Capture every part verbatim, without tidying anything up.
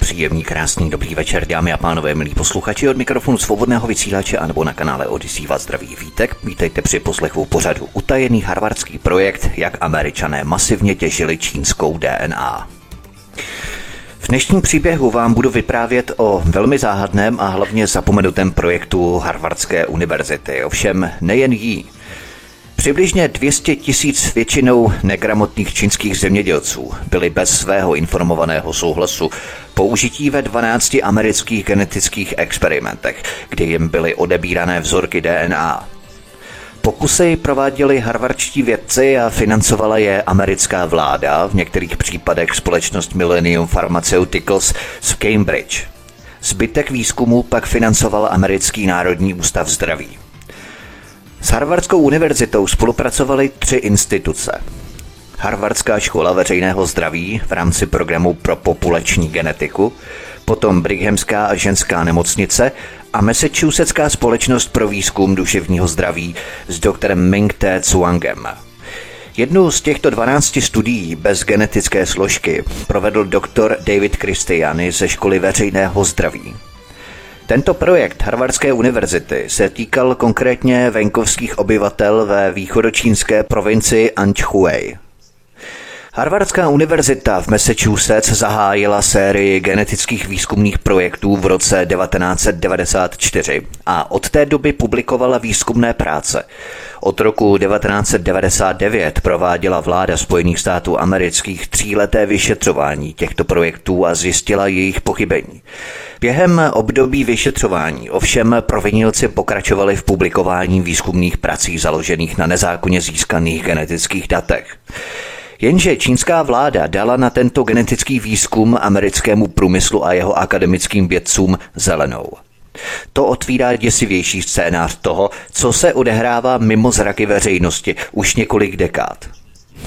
Příjemný, krásný, dobrý večer, dámy a pánové, milí posluchači, od mikrofonu Svobodného vysílače anebo na kanále Odysí vás zdraví Vítek. Vítejte při poslechu pořadu Utajený harvardský projekt, jak Američané masivně těžili čínskou D N A. V dnešním příběhu vám budu vyprávět o velmi záhadném a hlavně zapomenutém projektu Harvardské univerzity, ovšem nejen jí. Přibližně dvě stě tisíc většinou negramotných čínských zemědělců byli bez svého informovaného souhlasu použití ve dvanácti amerických genetických experimentech, kdy jim byly odebírané vzorky D N A. Pokusy prováděli harvardští vědci a financovala je americká vláda, v některých případech společnost Millennium Pharmaceuticals z Cambridge. Zbytek výzkumu pak financoval Americký národní ústav zdraví. S Harvardskou univerzitou spolupracovaly tři instituce. Harvardská škola veřejného zdraví v rámci programu pro populační genetiku, potom Brighamská a ženská nemocnice a Massachusettská společnost pro výzkum duševního zdraví s doktorem Ming-Te Tsuangem. Jednu z těchto dvanácti studií bez genetické složky provedl doktor David Christiani ze školy veřejného zdraví. Tento projekt Harvardské univerzity se týkal konkrétně venkovských obyvatel ve východočínské provincii Anhui. Harvardská univerzita v Massachusetts zahájila sérii genetických výzkumných projektů v roce devatenáct set devadesát čtyři a od té doby publikovala výzkumné práce. Od roku devatenáct set devadesát devět prováděla vláda Spojených států amerických tříleté vyšetřování těchto projektů a zjistila jejich pochybení. Během období vyšetřování ovšem provinilci pokračovali v publikování výzkumných prací založených na nezákonně získaných genetických datech. Jenže čínská vláda dala na tento genetický výzkum americkému průmyslu a jeho akademickým vědcům zelenou. To otvírá děsivější scénář toho, co se odehrává mimo zraky veřejnosti už několik dekád.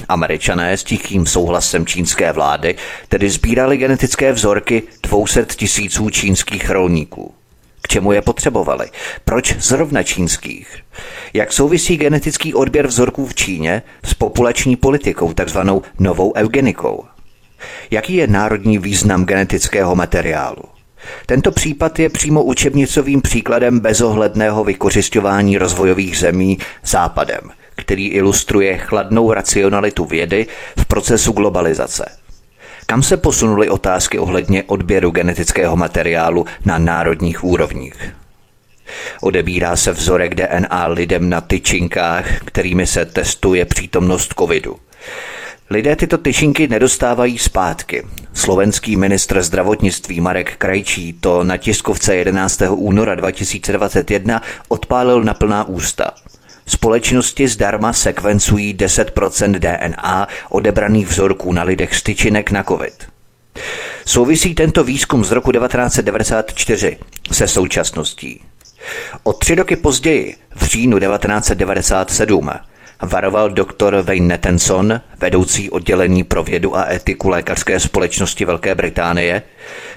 Američané s tichým souhlasem čínské vlády tedy sbírali genetické vzorky dvě stě tisíců čínských rolníků. K čemu je potřebovali? Proč zrovna čínských? Jak souvisí genetický odběr vzorků v Číně s populační politikou, takzvanou novou eugenikou? Jaký je národní význam genetického materiálu? Tento případ je přímo učebnicovým příkladem bezohledného vykořisťování rozvojových zemí západem, který ilustruje chladnou racionalitu vědy v procesu globalizace. Kam se posunuly otázky ohledně odběru genetického materiálu na národních úrovních? Odebírá se vzorek D N A lidem na tyčinkách, kterými se testuje přítomnost covidu. Lidé tyto tyčinky nedostávají zpátky. Slovenský ministr zdravotnictví Marek Krajčí to na tiskovce jedenáctého února dva tisíce dvacet jedna odpálil na plná ústa. Společnosti zdarma sekvencují deset procent D N A odebraných vzorků na lidech z tyčinek na covid. Souvisí tento výzkum z roku devatenáct set devadesát čtyři se současností. O tři roky později, v říjnu devatenáct set devadesát sedm, varoval doktor Wayne Nathanson, vedoucí oddělení pro vědu a etiku Lékařské společnosti Velké Británie,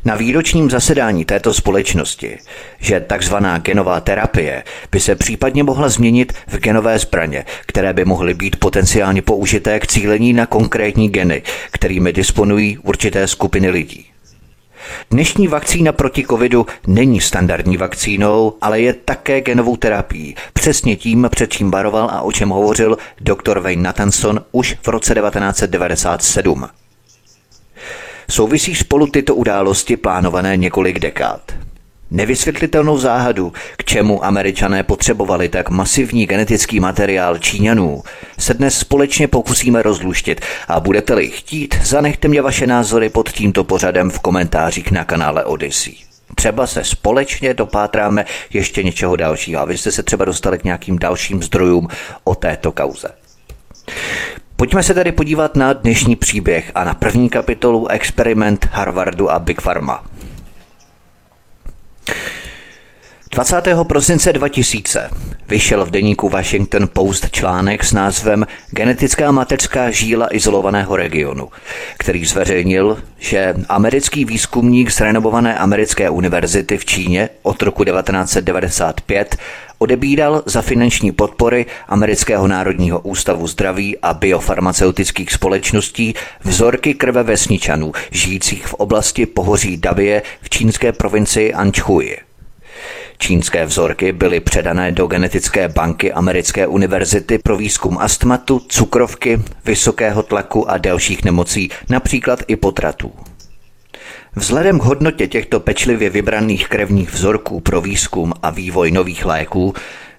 na výročním zasedání této společnosti, že tzv. Genová terapie by se případně mohla změnit v genové zbraně, které by mohly být potenciálně použité k cílení na konkrétní geny, kterými disponují určité skupiny lidí. Dnešní vakcína proti covidu není standardní vakcínou, ale je také genovou terapií. Přesně tím, před čím varoval a o čem hovořil doktor Wayne Nathanson už v roce devatenáct set devadesát sedm. Souvisí spolu tyto události plánované několik dekád. Nevysvětlitelnou záhadu, k čemu Američané potřebovali tak masivní genetický materiál Číňanů, se dnes společně pokusíme rozluštit a budete-li chtít, zanechte mě vaše názory pod tímto pořadem v komentářích na kanále Odyssey. Třeba se společně dopátráme ještě něčeho dalšího a vy jste se třeba dostali k nějakým dalším zdrojům o této kauze. Pojďme se tedy podívat na dnešní příběh a na první kapitolu Experiment Harvardu a Big Pharma. dvacátého prosince dva tisíce vyšel v deníku Washington Post článek s názvem Genetická mateřská žíla izolovaného regionu, který zveřejnil, že americký výzkumník z renomované americké univerzity v Číně od roku devatenáct set devadesát pět odebíral za finanční podpory Amerického národního ústavu zdraví a biofarmaceutických společností vzorky krve vesničanů žijících v oblasti pohoří Dabie v čínské provincii Anhui. Čínské vzorky byly předané do genetické banky Americké univerzity pro výzkum astmatu, cukrovky, vysokého tlaku a dalších nemocí, například i potratů. Vzhledem k hodnotě těchto pečlivě vybraných krevních vzorků pro výzkum a vývoj nových léků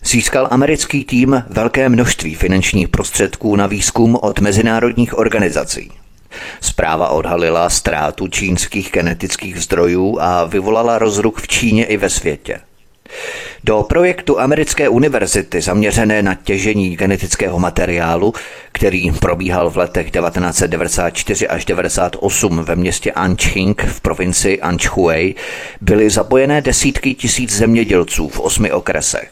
získal americký tým velké množství finančních prostředků na výzkum od mezinárodních organizací. Zpráva odhalila ztrátu čínských genetických zdrojů a vyvolala rozruch v Číně i ve světě. Do projektu Americké univerzity zaměřené na těžení genetického materiálu, který probíhal v letech devatenáct set devadesát čtyři až devadesát osm ve městě Anqing v provincii Anhui, byly zapojené desítky tisíc zemědělců v osmi okresech.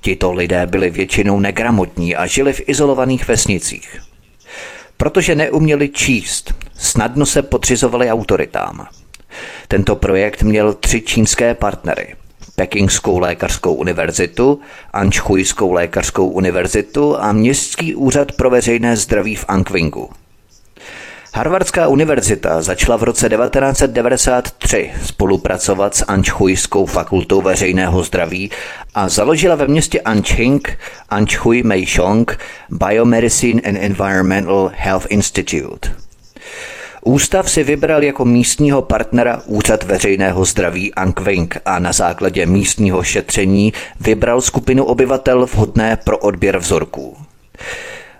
Tito lidé byli většinou negramotní a žili v izolovaných vesnicích. Protože neuměli číst, snadno se podřizovali autoritám. Tento projekt měl tři čínské partnery. Pekingskou lékařskou univerzitu, Anhuijskou lékařskou univerzitu a Městský úřad pro veřejné zdraví v Anqingu. Harvardská univerzita začala v roce devatenáct set devadesát tři spolupracovat s Anhuijskou fakultou veřejného zdraví a založila ve městě Anqing Anhui Meishong Biomedicine and Environmental Health Institute. Ústav si vybral jako místního partnera Úřad veřejného zdraví Anqing a na základě místního šetření vybral skupinu obyvatel vhodné pro odběr vzorků.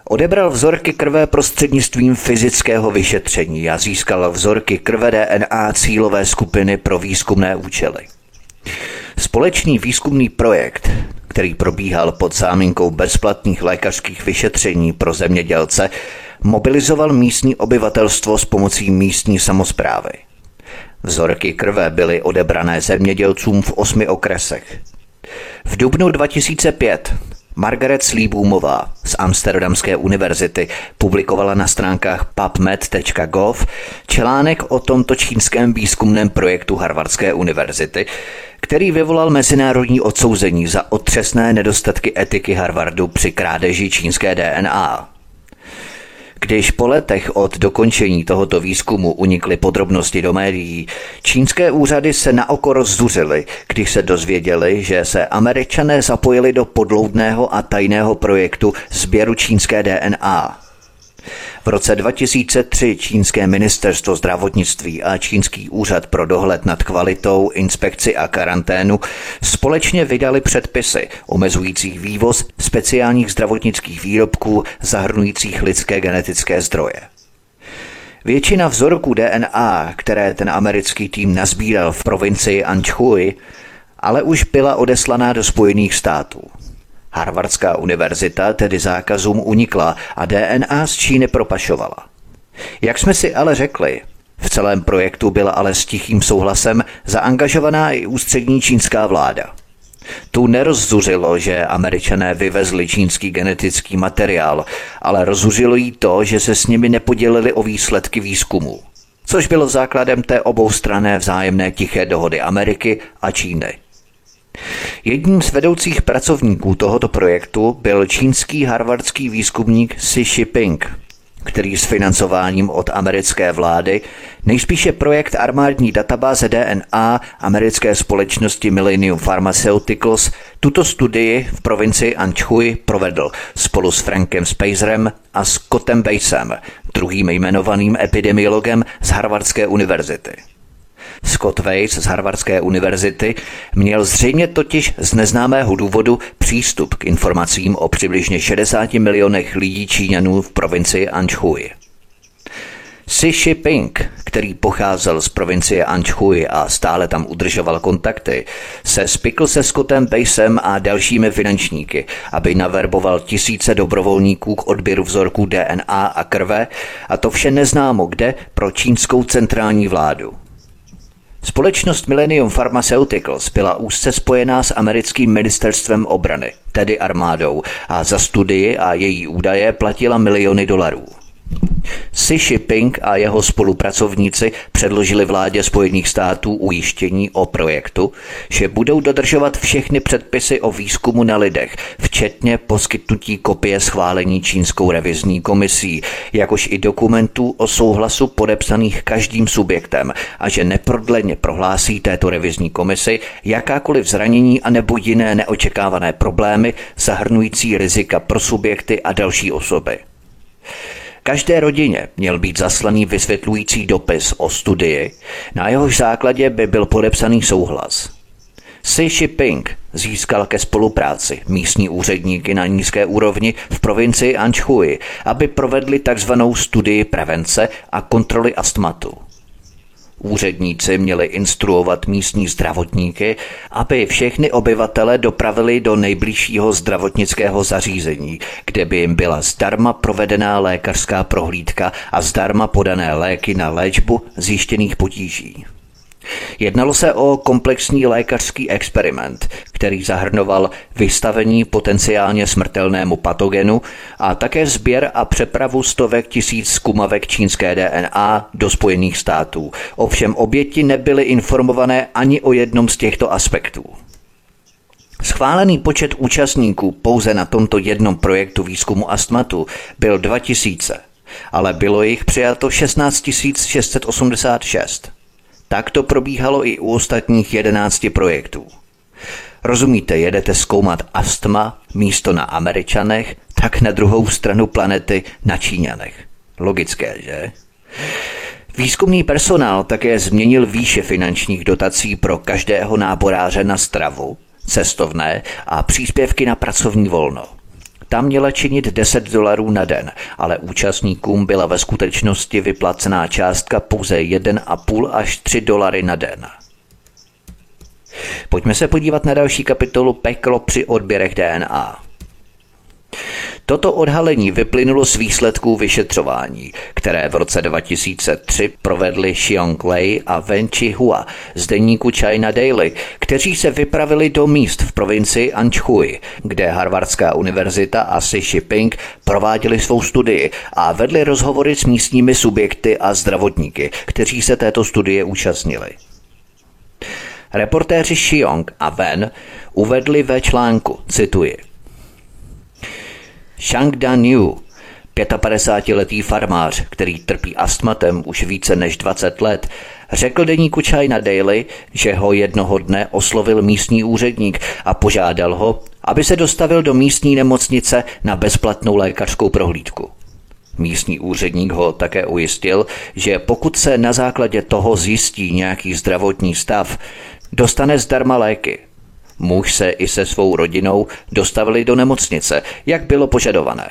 Odebral vzorky krve prostřednictvím fyzického vyšetření a získal vzorky krve D N A cílové skupiny pro výzkumné účely. Společný výzkumný projekt, který probíhal pod záminkou bezplatných lékařských vyšetření pro zemědělce, mobilizoval místní obyvatelstvo s pomocí místní samosprávy. Vzorky krve byly odebrané zemědělcům v osmi okresech. V dubnu dva tisíce pět Margaret Sleeboomová z Amsterdamské univerzity publikovala na stránkách pub med tečka gov článek o tomto čínském výzkumném projektu Harvardské univerzity, který vyvolal mezinárodní odsouzení za otřesné nedostatky etiky Harvardu při krádeži čínské D N A. Když po letech od dokončení tohoto výzkumu unikly podrobnosti do médií, čínské úřady se naoko rozzuřily, když se dozvěděli, že se Američané zapojili do podloudného a tajného projektu sběru čínské D N A. V roce dva tisíce tři čínské ministerstvo zdravotnictví a čínský úřad pro dohled nad kvalitou, inspekci a karanténu společně vydali předpisy omezující vývoz speciálních zdravotnických výrobků zahrnujících lidské genetické zdroje. Většina vzorků D N A, které ten americký tým nazbíral v provincii Anhui, ale už byla odeslaná do Spojených států. Harvardská univerzita tedy zákazům unikla a D N A z Číny propašovala. Jak jsme si ale řekli, v celém projektu byla ale s tichým souhlasem zaangažovaná i ústřední čínská vláda. Tu nerozzuřilo, že Američané vyvezli čínský genetický materiál, ale rozzuřilo jí to, že se s nimi nepodělili o výsledky výzkumu, což bylo základem té oboustranné vzájemné tiché dohody Ameriky a Číny. Jedním z vedoucích pracovníků tohoto projektu byl čínský harvardský výzkumník Si Shiping, který s financováním od americké vlády nejspíše projekt armádní databáze D N A americké společnosti Millennium Pharmaceuticals tuto studii v provincii Anhui provedl spolu s Frankem Spazerem a Scottem Weissem, druhým jmenovaným epidemiologem z Harvardské univerzity. Scott Weiss z Harvardské univerzity měl zřejmě totiž z neznámého důvodu přístup k informacím o přibližně šedesáti milionech lidí Číňanů v provincii Anhui. Si Shiping, který pocházel z provincie Anhui a stále tam udržoval kontakty, se spikl se Scottem Weissem a dalšími finančníky, aby naverboval tisíce dobrovolníků k odběru vzorků D N A a krve, a to vše neznámo kde pro čínskou centrální vládu. Společnost Millennium Pharmaceuticals byla úzce spojená s americkým ministerstvem obrany, tedy armádou, a za studii a její údaje platila miliony dolarů. Si Shiping a jeho spolupracovníci předložili vládě Spojených států ujištění o projektu, že budou dodržovat všechny předpisy o výzkumu na lidech, včetně poskytnutí kopie schválení čínskou revizní komisí, jakož i dokumentů o souhlasu podepsaných každým subjektem, a že neprodleně prohlásí této revizní komisi jakákoliv zranění anebo jiné neočekávané problémy zahrnující rizika pro subjekty a další osoby. Každé rodině měl být zaslaný vysvětlující dopis o studii, na jehož základě by byl podepsaný souhlas. Si Shiping získal ke spolupráci místní úředníky na nízké úrovni v provincii Anhui, aby provedli tzv. Studii prevence a kontroly astmatu. Úředníci měli instruovat místní zdravotníky, aby všechny obyvatele dopravili do nejbližšího zdravotnického zařízení, kde by jim byla zdarma provedená lékařská prohlídka a zdarma podané léky na léčbu zjištěných potíží. Jednalo se o komplexní lékařský experiment, který zahrnoval vystavení potenciálně smrtelnému patogenu a také sběr a přepravu stovek tisíc zkumavek čínské D N A do Spojených států. Ovšem oběti nebyly informované ani o jednom z těchto aspektů. Schválený počet účastníků pouze na tomto jednom projektu výzkumu astmatu byl dva tisíce, ale bylo jich přijato šestnáct tisíc šest set osmdesát šest. Tak to probíhalo i u ostatních jedenácti projektů. Rozumíte, jedete zkoumat astma místo na Američanech, tak na druhou stranu planety na Číňanech. Logické, že? Výzkumný personál také změnil výše finančních dotací pro každého náboráře na stravu, cestovné a příspěvky na pracovní volno. Tam měla činit deset dolarů na den, ale účastníkům byla ve skutečnosti vyplacená částka pouze jedna celá pět až tři dolary na den. Pojďme se podívat na další kapitolu Peklo při odběrech D N A. Toto odhalení vyplynulo z výsledků vyšetřování, které v roce dva tisíce tři provedli Xiong Lei a Wenqi Hua z deníku China Daily, kteří se vypravili do míst v provincii Anhui, kde Harvardská univerzita a Si Shiping prováděli svou studii a vedli rozhovory s místními subjekty a zdravotníky, kteří se této studie účastnili. Reportéři Xiong a Wen uvedli ve článku, cituji: Shang Dan Yu, pětapadesátiletý farmář, který trpí astmatem už více než dvacet let, řekl deníku China Daily, že ho jednoho dne oslovil místní úředník a požádal ho, aby se dostavil do místní nemocnice na bezplatnou lékařskou prohlídku. Místní úředník ho také ujistil, že pokud se na základě toho zjistí nějaký zdravotní stav, dostane zdarma léky. Muž se i se svou rodinou dostavili do nemocnice, jak bylo požadované.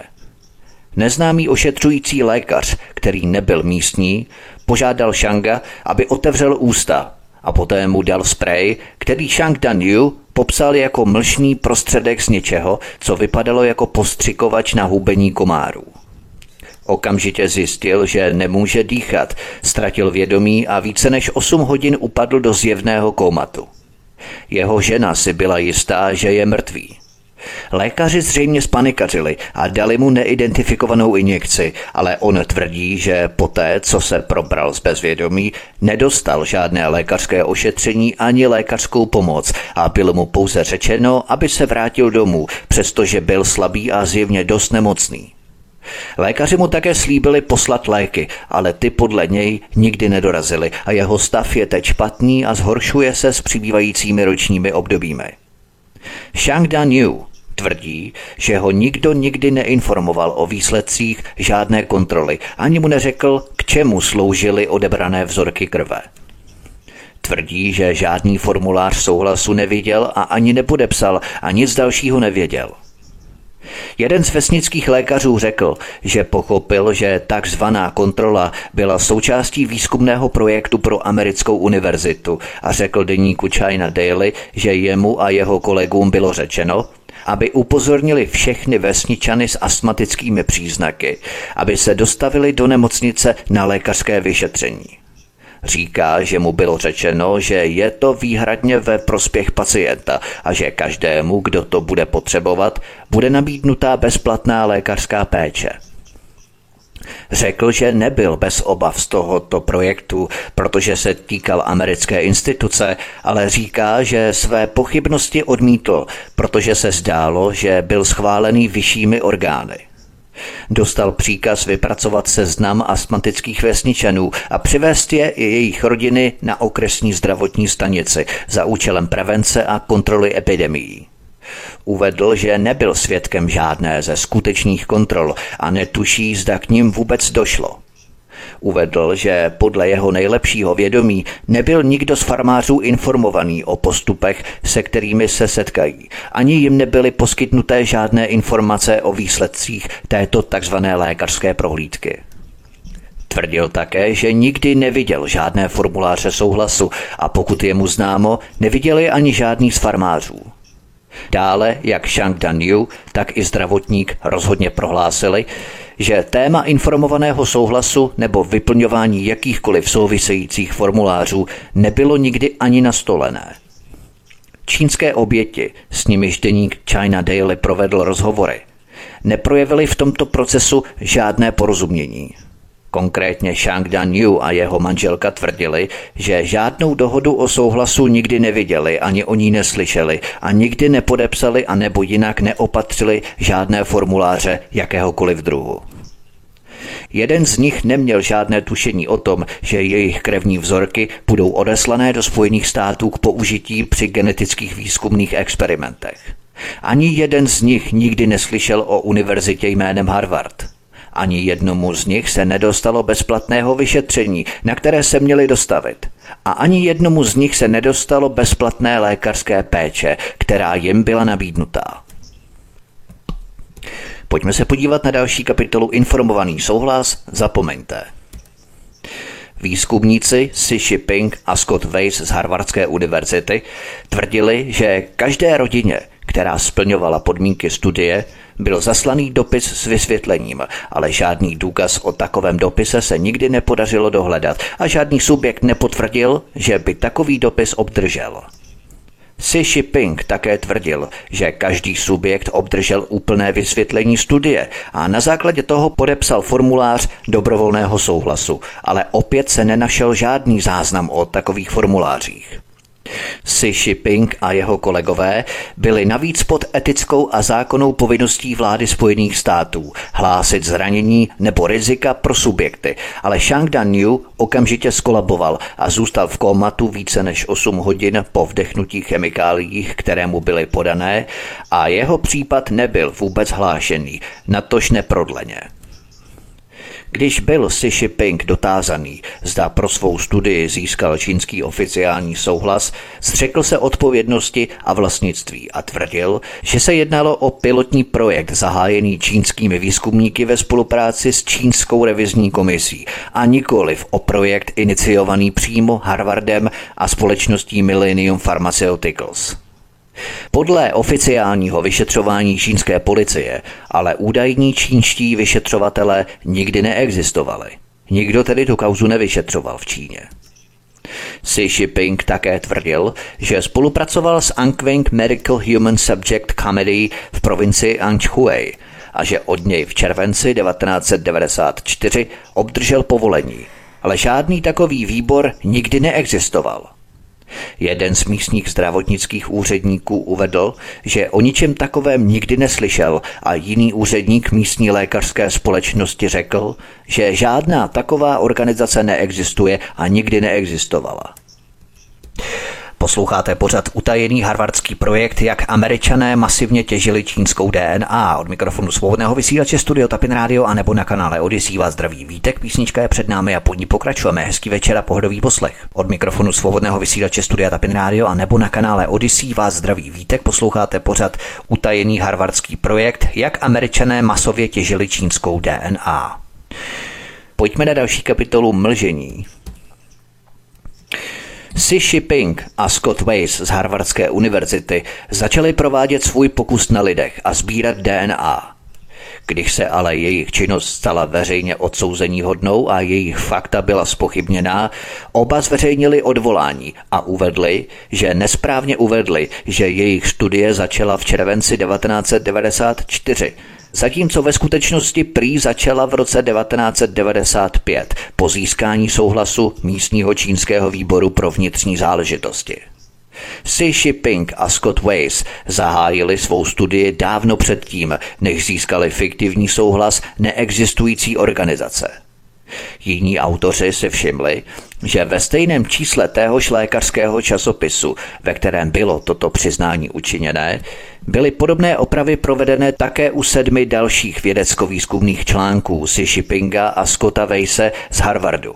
Neznámý ošetřující lékař, který nebyl místní, požádal Shanga, aby otevřel ústa a poté mu dal sprej, který Shang Dan Yu popsal jako mlžný prostředek z něčeho, co vypadalo jako postřikovač na hubení komárů. Okamžitě zjistil, že nemůže dýchat, ztratil vědomí a více než osm hodin upadl do zjevného kómatu. Jeho žena si byla jistá, že je mrtvý. Lékaři zřejmě spanikařili a dali mu neidentifikovanou injekci, ale on tvrdí, že poté, co se probral z bezvědomí, nedostal žádné lékařské ošetření ani lékařskou pomoc a bylo mu pouze řečeno, aby se vrátil domů, přestože byl slabý a zjevně dost nemocný. Lékaři mu také slíbili poslat léky, ale ty podle něj nikdy nedorazily a jeho stav je teď špatný a zhoršuje se s přibývajícími ročními obdobími. Shang Dan Yu tvrdí, že ho nikdo nikdy neinformoval o výsledcích žádné kontroly, ani mu neřekl, k čemu sloužily odebrané vzorky krve. Tvrdí, že žádný formulář souhlasu neviděl a ani nepodepsal a nic dalšího nevěděl. Jeden z vesnických lékařů řekl, že pochopil, že takzvaná kontrola byla součástí výzkumného projektu pro americkou univerzitu a řekl deníku China Daily, že jemu a jeho kolegům bylo řečeno, aby upozornili všechny vesničany s astmatickými příznaky, aby se dostavili do nemocnice na lékařské vyšetření. Říká, že mu bylo řečeno, že je to výhradně ve prospěch pacienta a že každému, kdo to bude potřebovat, bude nabídnutá bezplatná lékařská péče. Řekl, že nebyl bez obav z tohoto projektu, protože se týkal americké instituce, ale říká, že své pochybnosti odmítl, protože se zdálo, že byl schválený vyššími orgány. Dostal příkaz vypracovat seznam astmatických vesničanů a přivést je i jejich rodiny na okresní zdravotní stanici za účelem prevence a kontroly epidemií. Uvedl, že nebyl svědkem žádné ze skutečných kontrol a netuší, zda k nim vůbec došlo. Uvedl, že podle jeho nejlepšího vědomí nebyl nikdo z farmářů informovaný o postupech, se kterými se setkají, ani jim nebyly poskytnuté žádné informace o výsledcích této tzv. Lékařské prohlídky. Tvrdil také, že nikdy neviděl žádné formuláře souhlasu a pokud je mu známo, neviděli ani žádný z farmářů. Dále, jak Shang Dan Yu, tak i zdravotník rozhodně prohlásili, že téma informovaného souhlasu nebo vyplňování jakýchkoliv souvisejících formulářů nebylo nikdy ani nastolené. Čínské oběti, s nimiž deník China Daily provedl rozhovory, neprojevily v tomto procesu žádné porozumění. Konkrétně Shang Dan Yu a jeho manželka tvrdili, že žádnou dohodu o souhlasu nikdy neviděli, ani o ní neslyšeli a nikdy nepodepsali a nebo jinak neopatřili žádné formuláře jakéhokoliv druhu. Jeden z nich neměl žádné tušení o tom, že jejich krevní vzorky budou odeslané do Spojených států k použití při genetických výzkumných experimentech. Ani jeden z nich nikdy neslyšel o univerzitě jménem Harvard. Ani jednomu z nich se nedostalo bezplatného vyšetření, na které se měli dostavit. A ani jednomu z nich se nedostalo bezplatné lékařské péče, která jim byla nabídnutá. Pojďme se podívat na další kapitolu Informovaný souhlas, zapomeňte. Výzkumníci Si Shiping a Scott Weiss z Harvardské univerzity tvrdili, že každé rodině, která splňovala podmínky studie, byl zaslaný dopis s vysvětlením, ale žádný důkaz o takovém dopise se nikdy nepodařilo dohledat a žádný subjekt nepotvrdil, že by takový dopis obdržel. Si Shiping také tvrdil, že každý subjekt obdržel úplné vysvětlení studie a na základě toho podepsal formulář dobrovolného souhlasu, ale opět se nenašel žádný záznam o takových formulářích. Si Shiping a jeho kolegové byli navíc pod etickou a zákonnou povinností vlády Spojených států hlásit zranění nebo rizika pro subjekty, ale Shang Dan Yu okamžitě skolaboval a zůstal v komatu více než osm hodin po vdechnutí chemikálií, které mu byly podané, a jeho případ nebyl vůbec hlášený, natož neprodleně. Když byl Si Shiping dotázaný, zda pro svou studii získal čínský oficiální souhlas, zřekl se odpovědnosti a vlastnictví a tvrdil, že se jednalo o pilotní projekt zahájený čínskými výzkumníky ve spolupráci s čínskou revizní komisí a nikoliv o projekt iniciovaný přímo Harvardem a společností Millennium Pharmaceuticals. Podle oficiálního vyšetřování čínské policie ale údajní čínští vyšetřovatelé nikdy neexistovali. Nikdo tedy tu kauzu nevyšetřoval v Číně. Si Shiping také tvrdil, že spolupracoval s Anqing Medical Human Subject Committee v provincii Anhui a že od něj v červenci devatenáct set devadesát čtyři obdržel povolení, ale žádný takový výbor nikdy neexistoval. Jeden z místních zdravotnických úředníků uvedl, že o ničem takovém nikdy neslyšel a jiný úředník místní lékařské společnosti řekl, že žádná taková organizace neexistuje a nikdy neexistovala. Posloucháte pořad Utajený harvardský projekt, jak Američané masivně těžili čínskou D N A. Od mikrofonu svobodného vysílače Studio Tapin Radio a nebo na kanále Odyssey vás zdraví Vítek. Písnička je před námi a pod ní pokračujeme. Hezký večer a pohodový poslech. Od mikrofonu svobodného vysílače Studia Tapin Radio a nebo na kanále Odyssey vás zdraví Vítek. Posloucháte pořad Utajený harvardský projekt, jak Američané masově těžili čínskou D N A. Pojďme na další kapitolu mlžení. Si Shiping a Scott Weiss z Harvardské univerzity začali provádět svůj pokus na lidech a sbírat D N A. Když se ale jejich činnost stala veřejně odsouzeníhodnou a jejich fakta byla zpochybněná, oba zveřejnili odvolání a uvedli, že nesprávně uvedli, že jejich studie začala v červenci devatenáct set devadesát čtyři, zatímco ve skutečnosti prý začala v roce devatenáct set devadesát pět po získání souhlasu místního čínského výboru pro vnitřní záležitosti. Si Shiping a Scott Weiss zahájili svou studii dávno předtím, než získali fiktivní souhlas neexistující organizace. Jiní autoři si všimli, že ve stejném čísle téhož lékařského časopisu, ve kterém bylo toto přiznání učiněné, byly podobné opravy provedené také u sedmi dalších vědecko-výzkumných článků Si Shipinga a Scotta Weisse z Harvardu.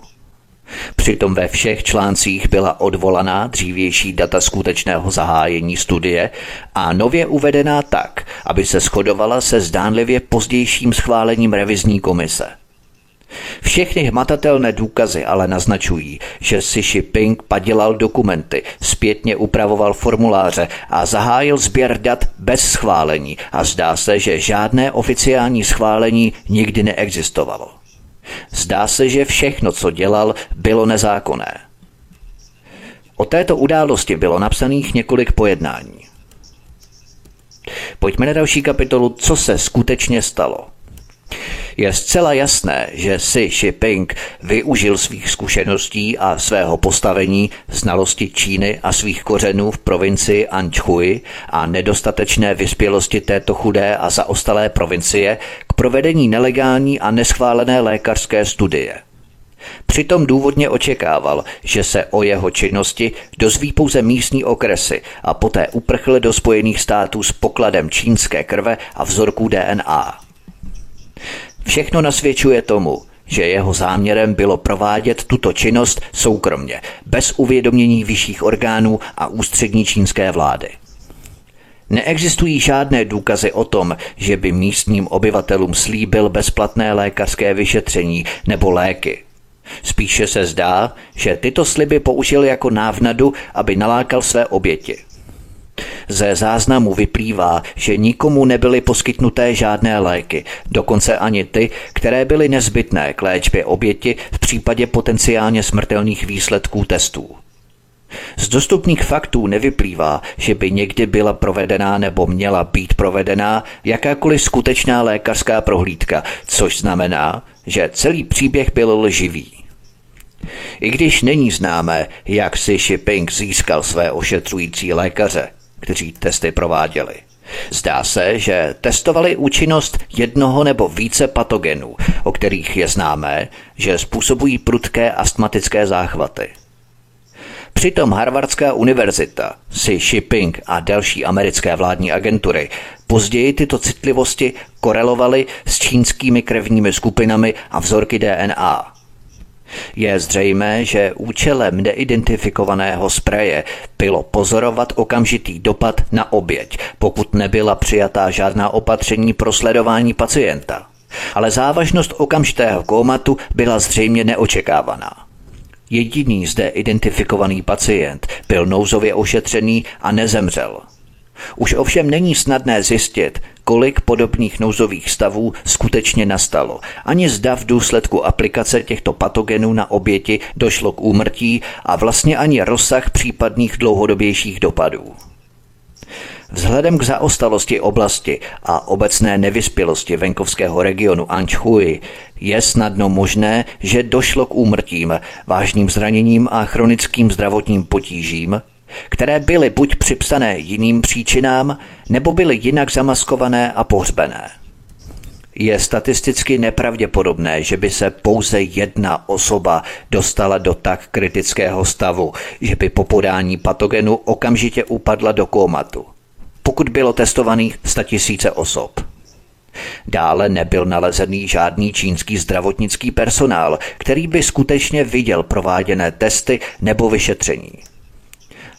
Přitom ve všech článcích byla odvolaná dřívější data skutečného zahájení studie a nově uvedená tak, aby se shodovala se zdánlivě pozdějším schválením revizní komise. Všechny hmatatelné důkazy ale naznačují, že Si Shiping padělal dokumenty, zpětně upravoval formuláře a zahájil sběr dat bez schválení a zdá se, že žádné oficiální schválení nikdy neexistovalo. Zdá se, že všechno, co dělal, bylo nezákonné. O této události bylo napsaných několik pojednání. Pojďme na další kapitolu, co se skutečně stalo. Je zcela jasné, že Si Shiping využil svých zkušeností a svého postavení, znalosti Číny a svých kořenů v provincii Anhui a nedostatečné vyspělosti této chudé a zaostalé provincie k provedení nelegální a neschválené lékařské studie. Přitom důvodně očekával, že se o jeho činnosti dozví pouze místní okresy a poté uprchl do Spojených států s pokladem čínské krve a vzorků D N A. Všechno nasvědčuje tomu, že jeho záměrem bylo provádět tuto činnost soukromně, bez uvědomění vyšších orgánů a ústřední čínské vlády. Neexistují žádné důkazy o tom, že by místním obyvatelům slíbil bezplatné lékařské vyšetření nebo léky. Spíše se zdá, že tyto sliby použil jako návnadu, aby nalákal své oběti. Ze záznamu vyplývá, že nikomu nebyly poskytnuté žádné léky, dokonce ani ty, které byly nezbytné k léčbě oběti v případě potenciálně smrtelných výsledků testů. Z dostupných faktů nevyplývá, že by někdy byla provedená nebo měla být provedená jakákoliv skutečná lékařská prohlídka, což znamená, že celý příběh byl lživý. I když není známé, jak Si Shiping získal své ošetřující lékaře, kteří testy prováděli. Zdá se, že testovali účinnost jednoho nebo více patogenů, o kterých je známé, že způsobují prudké astmatické záchvaty. Přitom Harvardská univerzita, Si Shiping a další americké vládní agentury později tyto citlivosti korelovaly s čínskými krevními skupinami a vzorky D N A. Je zřejmé, že účelem neidentifikovaného spreje bylo pozorovat okamžitý dopad na oběť, pokud nebyla přijatá žádná opatření pro sledování pacienta. Ale závažnost okamžitého kómatu byla zřejmě neočekávaná. Jediný zde identifikovaný pacient byl nouzově ošetřený a nezemřel. Už ovšem není snadné zjistit, kolik podobných nouzových stavů skutečně nastalo. Ani zda v důsledku aplikace těchto patogenů na oběti došlo k úmrtí a vlastně ani rozsah případných dlouhodobějších dopadů. Vzhledem k zaostalosti oblasti a obecné nevyspělosti venkovského regionu Anhui je snadno možné, že došlo k úmrtím, vážným zraněním a chronickým zdravotním potížím, které byly buď připsané jiným příčinám, nebo byly jinak zamaskované a pohřbené. Je statisticky nepravděpodobné, že by se pouze jedna osoba dostala do tak kritického stavu, že by po podání patogenu okamžitě upadla do kómatu, pokud bylo testovaných statisíce osob. Dále nebyl nalezený žádný čínský zdravotnický personál, který by skutečně viděl prováděné testy nebo vyšetření.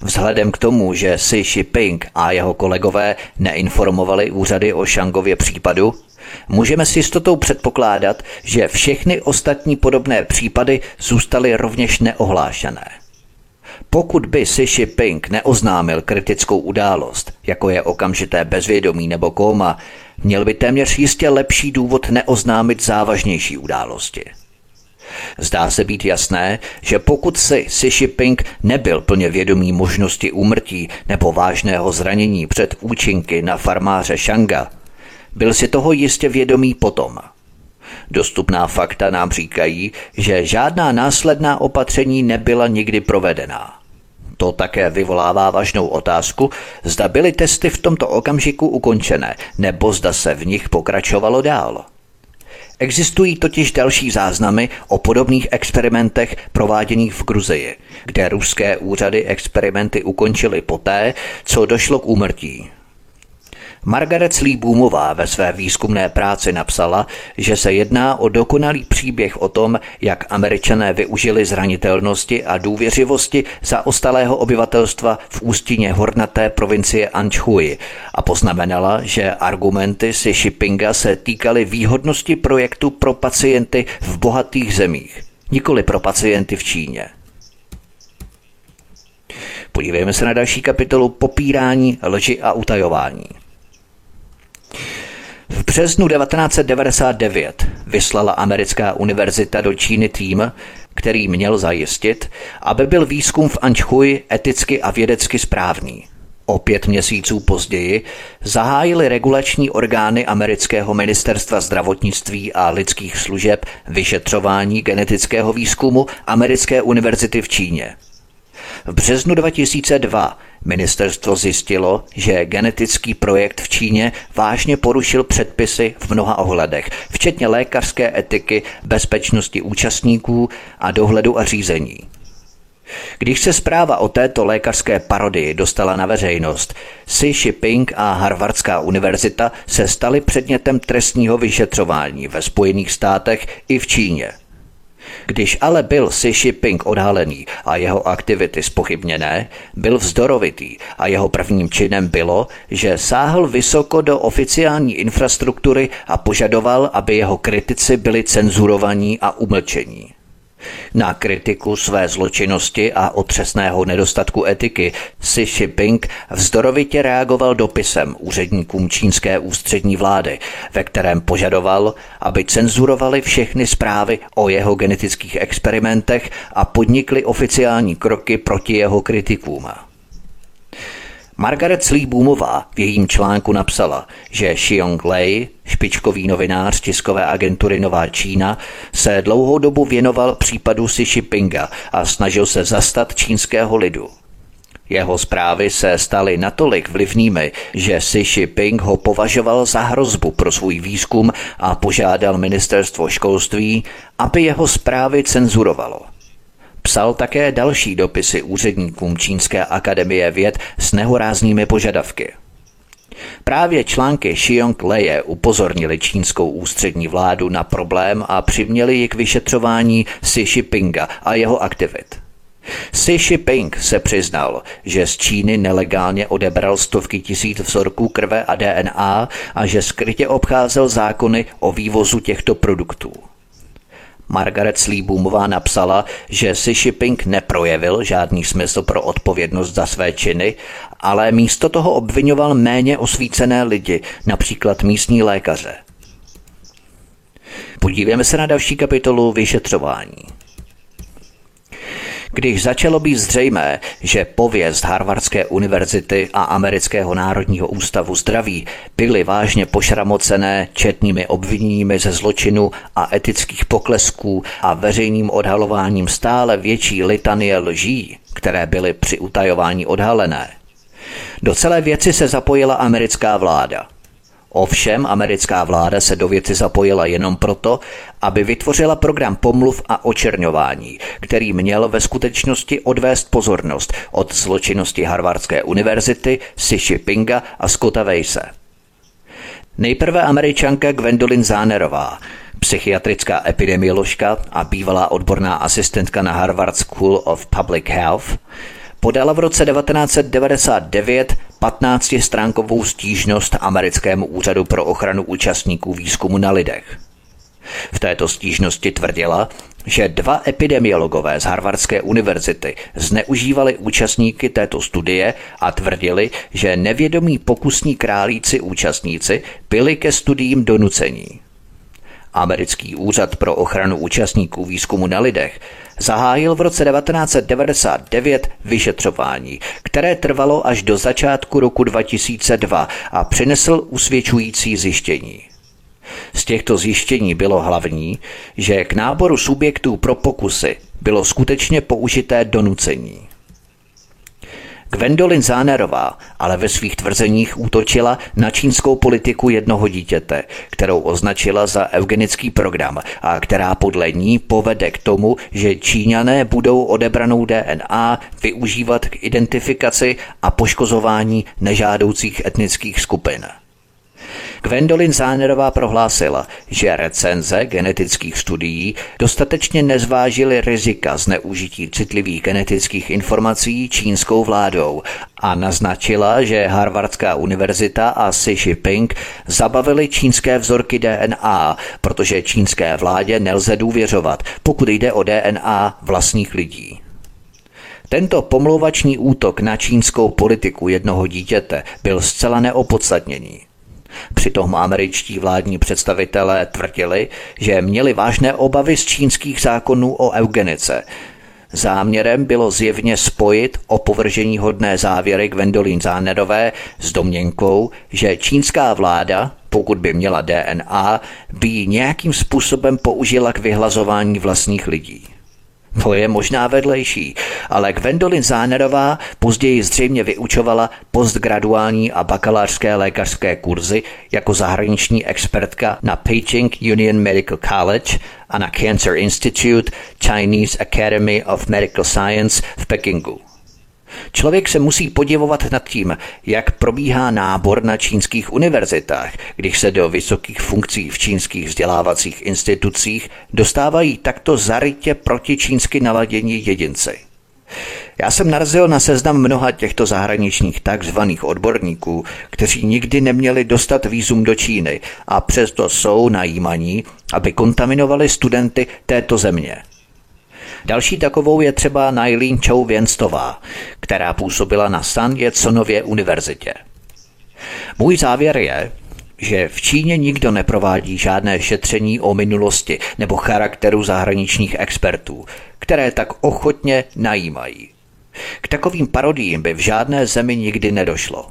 Vzhledem k tomu, že Si Shiping a jeho kolegové neinformovali úřady o Shangově případu, můžeme s jistotou předpokládat, že všechny ostatní podobné případy zůstaly rovněž neohlášené. Pokud by Si Shiping neoznámil kritickou událost, jako je okamžité bezvědomí nebo kóma, měl by téměř jistě lepší důvod neoznámit závažnější události. Zdá se být jasné, že pokud si Si Shiping nebyl plně vědomý možnosti úmrtí nebo vážného zranění před účinky na farmáře Shanga, byl si toho jistě vědomý potom. Dostupná fakta nám říkají, že žádná následná opatření nebyla nikdy provedena. To také vyvolává vážnou otázku, zda byly testy v tomto okamžiku ukončené, nebo zda se v nich pokračovalo dál. Existují totiž další záznamy o podobných experimentech prováděných v Gruzii, kde ruské úřady experimenty ukončily poté, co došlo k úmrtí. Margaret Sleeboomová ve své výzkumné práci napsala, že se jedná o dokonalý příběh o tom, jak Američané využili zranitelnosti a důvěřivosti zaostalého obyvatelstva v ústině hornaté provincie Anhui a poznamenala, že argumenty Si Shipinga se týkaly výhodnosti projektu pro pacienty v bohatých zemích, nikoli pro pacienty v Číně. Podívejme se na další kapitolu Popírání, lži a utajování. V březnu devatenáct set devadesát devět vyslala americká univerzita do Číny tým, který měl zajistit, aby byl výzkum v Anhui eticky a vědecky správný. O pět měsíců později zahájily regulační orgány amerického ministerstva zdravotnictví a lidských služeb vyšetřování genetického výzkumu americké univerzity v Číně. V březnu dva tisíce dva ministerstvo zjistilo, že genetický projekt v Číně vážně porušil předpisy v mnoha ohledech, včetně lékařské etiky, bezpečnosti účastníků a dohledu a řízení. Když se zpráva o této lékařské parodii dostala na veřejnost, Si Shiping a Harvardská univerzita se staly předmětem trestního vyšetřování ve Spojených státech i v Číně. Když ale byl Si Shiping odhalený a jeho aktivity zpochybněné, byl vzdorovitý a jeho prvním činem bylo, že sáhl vysoko do oficiální infrastruktury a požadoval, aby jeho kritici byli cenzurovaní a umlčení. Na kritiku své zločinnosti a otřesného nedostatku etiky Si Shiping vzdorovitě reagoval dopisem úředníkům čínské ústřední vlády, ve kterém požadoval, aby cenzurovali všechny zprávy o jeho genetických experimentech a podnikli oficiální kroky proti jeho kritikům. Margaret Sleeboomová v jejím článku napsala, že Xiong Lei, špičkový novinář tiskové agentury Nová Čína, se dlouhou dobu věnoval případu Si Shipinga a snažil se zastat čínského lidu. Jeho zprávy se staly natolik vlivnými, že Si Shiping ho považoval za hrozbu pro svůj výzkum a požádal ministerstvo školství, aby jeho zprávy cenzurovalo. Psal také další dopisy úředníkům Čínské akademie věd s nehoráznými požadavky. Právě články Xiong Leje upozornili čínskou ústřední vládu na problém a přiměli ji k vyšetřování Si Shipinga a jeho aktivit. Si Shiping se přiznal, že z Číny nelegálně odebral stovky tisíc vzorků krve a D N A a že skrytě obcházel zákony o vývozu těchto produktů. Margaret Sleeboomová napsala, že Si Shiping neprojevil žádný smysl pro odpovědnost za své činy, ale místo toho obvinoval méně osvícené lidi, například místní lékaře. Podívejme se na další kapitolu vyšetřování. Když začalo být zřejmé, že pověst Harvardské univerzity a Amerického národního ústavu zdraví byly vážně pošramocené četnými obviněními ze zločinu a etických poklesků a veřejným odhalováním stále větší litanie lží, které byly při utajování odhalené, do celé věci se zapojila americká vláda. Ovšem, americká vláda se do věci zapojila jenom proto, aby vytvořila program pomluv a očerňování, který měl ve skutečnosti odvést pozornost od zločinnosti Harvardské univerzity, Si Shipinga a Scotta Weisse. Nejprve Američanka Gwendolyn Zahnerová, psychiatrická epidemioložka a bývalá odborná asistentka na Harvard School of Public Health, podala v roce devatenáct set devadesát devět patnáctistránkovou stížnost americkému úřadu pro ochranu účastníků výzkumu na lidech. V této stížnosti tvrdila, že dva epidemiologové z Harvardské univerzity zneužívali účastníky této studie a tvrdili, že nevědomí pokusní králíci účastníci byli ke studiím donucení. Americký úřad pro ochranu účastníků výzkumu na lidech zahájil v roce devatenáct set devadesát devět vyšetřování, které trvalo až do začátku roku dva tisíce dva a přinesl usvědčující zjištění. Z těchto zjištění bylo hlavní, že k náboru subjektů pro pokusy bylo skutečně použité donucení. Gwendolyn Zahnerová ale ve svých tvrzeních útočila na čínskou politiku jednoho dítěte, kterou označila za eugenický program a která podle ní povede k tomu, že Číňané budou odebranou D N A využívat k identifikaci a poškozování nežádoucích etnických skupin. Gwendolyn Zahnerová prohlásila, že recenze genetických studií dostatečně nezvážily rizika zneužití citlivých genetických informací čínskou vládou a naznačila, že Harvardská univerzita a Si Shiping zabavili čínské vzorky D N A, protože čínské vládě nelze důvěřovat, pokud jde o D N A vlastních lidí. Tento pomlouvačný útok na čínskou politiku jednoho dítěte byl zcela neopodstatněný. Přitom američtí vládní představitelé tvrdili, že měli vážné obavy z čínských zákonů o eugenice. Záměrem bylo zjevně spojit opovrženíhodné závěry Gwendolyn Zahnerové s domněnkou, že čínská vláda, pokud by měla D N A, by ji nějakým způsobem použila k vyhlazování vlastních lidí. To je možná vedlejší, ale Gwendolyn Zahnerová později zřejmě vyučovala postgraduální a bakalářské lékařské kurzy jako zahraniční expertka na Peking Union Medical College a na Cancer Institute Chinese Academy of Medical Science v Pekingu. Člověk se musí podivovat nad tím, jak probíhá nábor na čínských univerzitách, když se do vysokých funkcí v čínských vzdělávacích institucích dostávají takto zarytě protičínsky naladění jedinci. Já jsem narazil na seznam mnoha těchto zahraničních takzvaných odborníků, kteří nikdy neměli dostat vízum do Číny a přesto jsou najímaní, aby kontaminovali studenty této země. Další takovou je třeba Nailin Chou Věnstová, která působila na San Yat-senově univerzitě. Můj závěr je, že v Číně nikdo neprovádí žádné šetření o minulosti nebo charakteru zahraničních expertů, které tak ochotně najímají. K takovým parodiím by v žádné zemi nikdy nedošlo.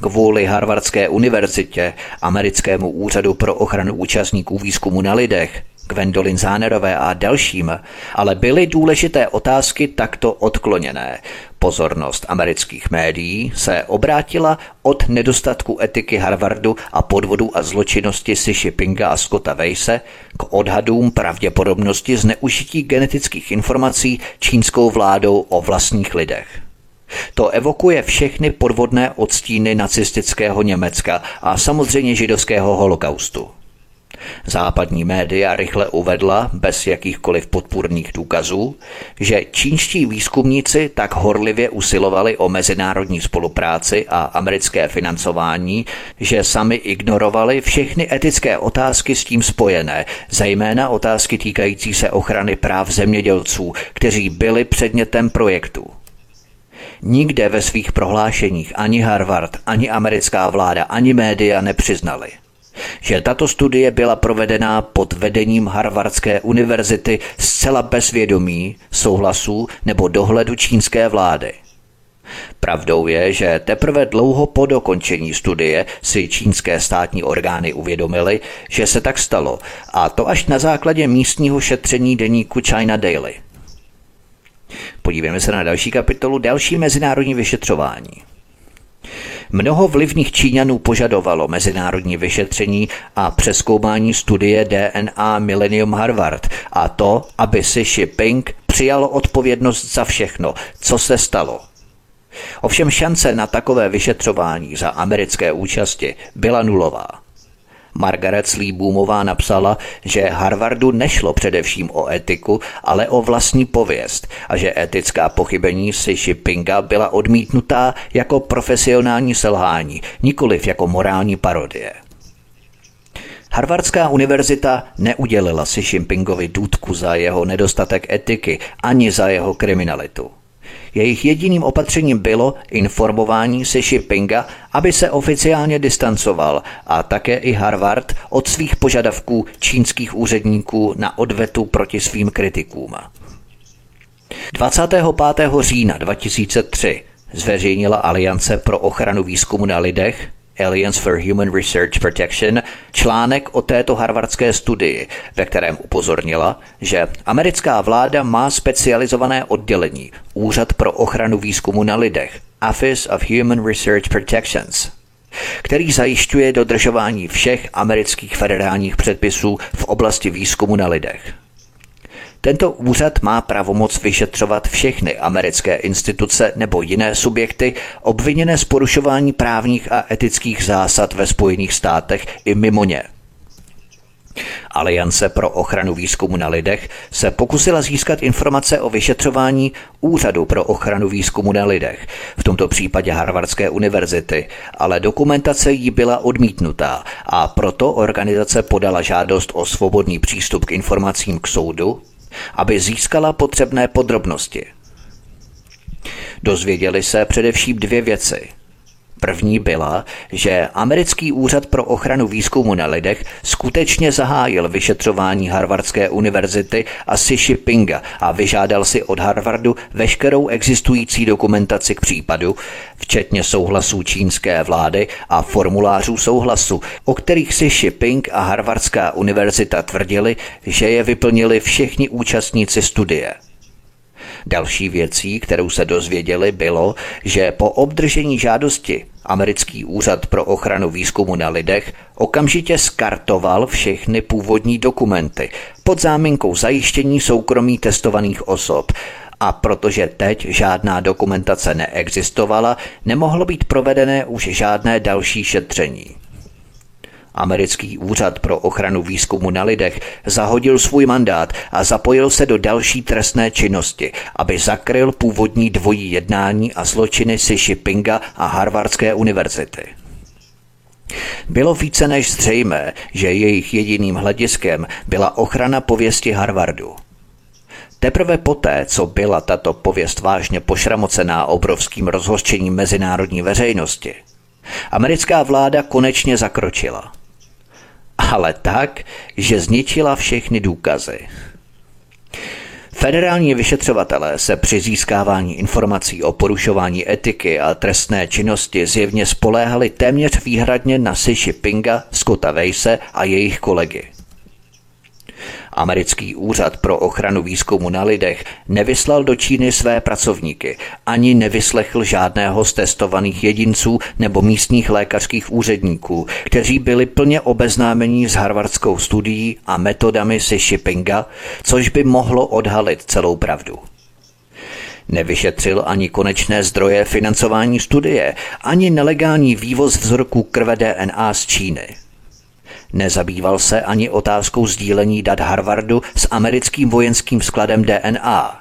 Kvůli Harvardské univerzitě, americkému úřadu pro ochranu účastníků výzkumu na lidech, Gwendolyn Zahnerové a dalším, ale byly důležité otázky takto odkloněné. Pozornost amerických médií se obrátila od nedostatku etiky Harvardu a podvodu a zločinnosti Si Shipinga a Scotta Weisse k odhadům pravděpodobnosti zneužití genetických informací čínskou vládou o vlastních lidech. To evokuje všechny podvodné odstíny nacistického Německa a samozřejmě židovského holokaustu. Západní média rychle uvedla, bez jakýchkoliv podpůrných důkazů, že čínští výzkumníci tak horlivě usilovali o mezinárodní spolupráci a americké financování, že sami ignorovali všechny etické otázky s tím spojené, zejména otázky týkající se ochrany práv zemědělců, kteří byli předmětem projektu. Nikde ve svých prohlášeních ani Harvard, ani americká vláda, ani média nepřiznali, že tato studie byla provedena pod vedením Harvardské univerzity zcela bez vědomí, souhlasu nebo dohledu čínské vlády. Pravdou je, že teprve dlouho po dokončení studie si čínské státní orgány uvědomily, že se tak stalo, a to až na základě místního šetření deníku China Daily. Podívejme se na další kapitolu, další mezinárodní vyšetřování. Mnoho vlivných Číňanů požadovalo mezinárodní vyšetření a přezkoumání studie D N A Millennium Harvard a to, aby Si Shiping přijalo odpovědnost za všechno, co se stalo. Ovšem šance na takové vyšetřování za americké účasti byla nulová. Margaret Sleeboomová napsala, že Harvardu nešlo především o etiku, ale o vlastní pověst a že etická pochybení Si Shipinga byla odmítnutá jako profesionální selhání, nikoliv jako morální parodie. Harvardská univerzita neudělila Si Shipingovi důtku za jeho nedostatek etiky ani za jeho kriminalitu. Jejich jediným opatřením bylo informování Si Shipinga, aby se oficiálně distancoval, a také i Harvard od svých požadavků čínských úředníků na odvetu proti svým kritikům. dvacátého pátého října dva tisíce tři zveřejnila Aliance pro ochranu výzkumu na lidech Alliance for Human Research Protection článek o této harvardské studii, ve kterém upozornila, že americká vláda má specializované oddělení Úřad pro ochranu výzkumu na lidech Office of Human Research Protections, který zajišťuje dodržování všech amerických federálních předpisů v oblasti výzkumu na lidech. Tento úřad má pravomoc vyšetřovat všechny americké instituce nebo jiné subjekty obviněné z porušování právních a etických zásad ve Spojených státech i mimo ně. Aliance pro ochranu výzkumu na lidech se pokusila získat informace o vyšetřování Úřadu pro ochranu výzkumu na lidech, v tomto případě Harvardské univerzity, ale dokumentace jí byla odmítnutá, a proto organizace podala žádost o svobodný přístup k informacím k soudu, aby získala potřebné podrobnosti. Dozvěděli se především dvě věci. První byla, že americký úřad pro ochranu výzkumu na lidech skutečně zahájil vyšetřování Harvardské univerzity a Si Shipinga a vyžádal si od Harvardu veškerou existující dokumentaci k případu, včetně souhlasů čínské vlády a formulářů souhlasu, o kterých Si Shiping a Harvardská univerzita tvrdili, že je vyplnili všichni účastníci studie. Další věcí, kterou se dozvěděli, bylo, že po obdržení žádosti americký úřad pro ochranu výzkumu na lidech okamžitě skartoval všechny původní dokumenty pod záminkou zajištění soukromí testovaných osob, a protože teď žádná dokumentace neexistovala, nemohlo být provedené už žádné další šetření. Americký úřad pro ochranu výzkumu na lidech zahodil svůj mandát a zapojil se do další trestné činnosti, aby zakryl původní dvojí jednání a zločiny Si Shipinga a Harvardské univerzity. Bylo více než zřejmé, že jejich jediným hlediskem byla ochrana pověsti Harvardu. Teprve poté, co byla tato pověst vážně pošramocená obrovským rozhořčením mezinárodní veřejnosti, americká vláda konečně zakročila. Ale tak, že zničila všechny důkazy. Federální vyšetřovatelé se při získávání informací o porušování etiky a trestné činnosti zjevně spoléhali téměř výhradně na Si Shipinga, Scotta Weisse a jejich kolegy. Americký úřad pro ochranu výzkumu na lidech nevyslal do Číny své pracovníky, ani nevyslechl žádného z testovaných jedinců nebo místních lékařských úředníků, kteří byli plně obeznámeni s harvardskou studií a metodami Si Shipinga, což by mohlo odhalit celou pravdu. Nevyšetřil ani konečné zdroje financování studie, ani nelegální vývoz vzorků krve D N A z Číny. Nezabýval se ani otázkou sdílení dat Harvardu s americkým vojenským skladem D N A.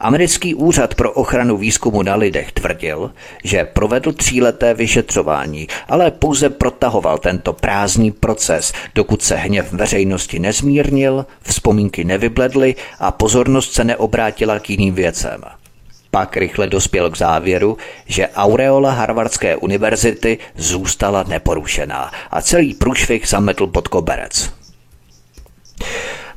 Americký úřad pro ochranu výzkumu na lidech tvrdil, že provedl tříleté vyšetřování, ale pouze protahoval tento prázdný proces, dokud se hněv veřejnosti nezmírnil, vzpomínky nevybledly a pozornost se neobrátila k jiným věcem. Pak rychle dospěl k závěru, že aureola Harvardské univerzity zůstala neporušená a celý průšvih zametl pod koberec.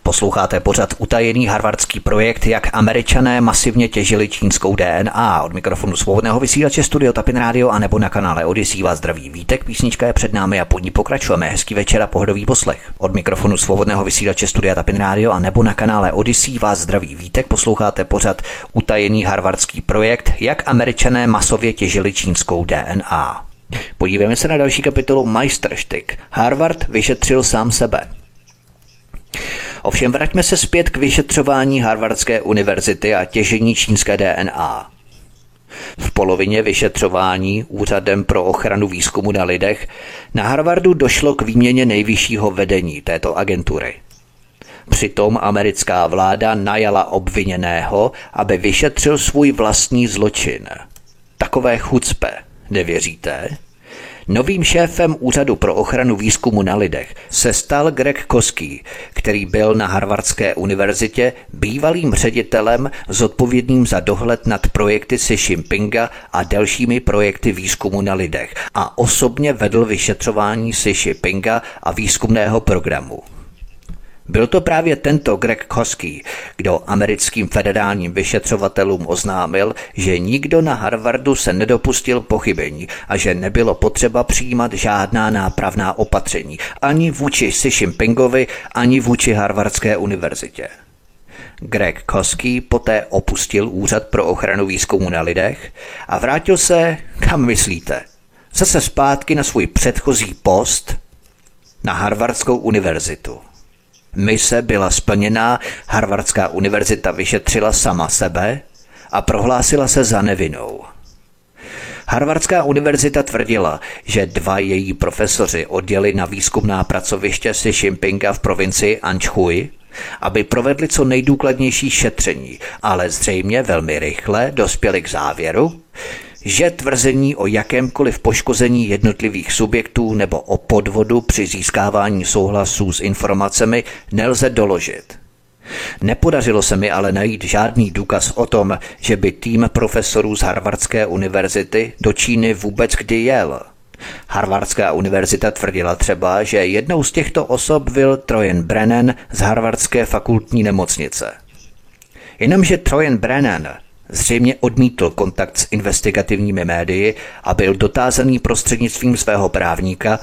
Posloucháte pořad Utajený harvardský projekt, jak Američané masivně těžili čínskou D N A. Od mikrofonu svobodného vysílače Studio Tapin Radio a nebo na kanále Odyssey vás zdraví Vítek. Písnička je před námi a pod ní pokračujeme. Hezký večer a pohodový poslech. Od mikrofonu svobodného vysílače Studia Tapin Radio a nebo na kanále Odyssey vás zdraví Vítek. Posloucháte pořad Utajený harvardský projekt, jak Američané masově těžili čínskou D N A. Podívejme se na další kapitolu Meisterstück. Harvard vyšetřil sám sebe. Ovšem vraťme se zpět k vyšetřování Harvardské univerzity a těžení čínské D N A. V polovině vyšetřování Úřadem pro ochranu výzkumu na lidech na Harvardu došlo k výměně nejvyššího vedení této agentury. Přitom americká vláda najala obviněného, aby vyšetřil svůj vlastní zločin. Takové chucpe, nevěříte? Novým šéfem Úřadu pro ochranu výzkumu na lidech se stal Greg Koský, který byl na Harvardské univerzitě bývalým ředitelem zodpovědným za dohled nad projekty Si Shipinga a dalšími projekty výzkumu na lidech a osobně vedl vyšetřování Si Shipinga a výzkumného programu. Byl to právě tento Greg Koský, kdo americkým federálním vyšetřovatelům oznámil, že nikdo na Harvardu se nedopustil pochybení a že nebylo potřeba přijímat žádná nápravná opatření ani vůči Si Shipingovi, ani vůči Harvardské univerzitě. Greg Koský poté opustil Úřad pro ochranu výzkumu na lidech a vrátil se, kam myslíte, zase zpátky na svůj předchozí post na Harvardskou univerzitu. Mise byla splněná, Harvardská univerzita vyšetřila sama sebe a prohlásila se za nevinnou. Harvardská univerzita tvrdila, že dva její profesoři odjeli na výzkumná pracoviště Si Shipinga v provincii Anhui, aby provedli co nejdůkladnější šetření, ale zřejmě velmi rychle dospěli k závěru, že tvrzení o jakémkoliv poškození jednotlivých subjektů nebo o podvodu při získávání souhlasů s informacemi nelze doložit. Nepodařilo se mi ale najít žádný důkaz o tom, že by tým profesorů z Harvardské univerzity do Číny vůbec kdy jel. Harvardská univerzita tvrdila třeba, že jednou z těchto osob byl Trojan Brennan z Harvardské fakultní nemocnice. Jenomže Trojan Brennan zřejmě odmítl kontakt s investigativními médii a byl dotázaný prostřednictvím svého právníka,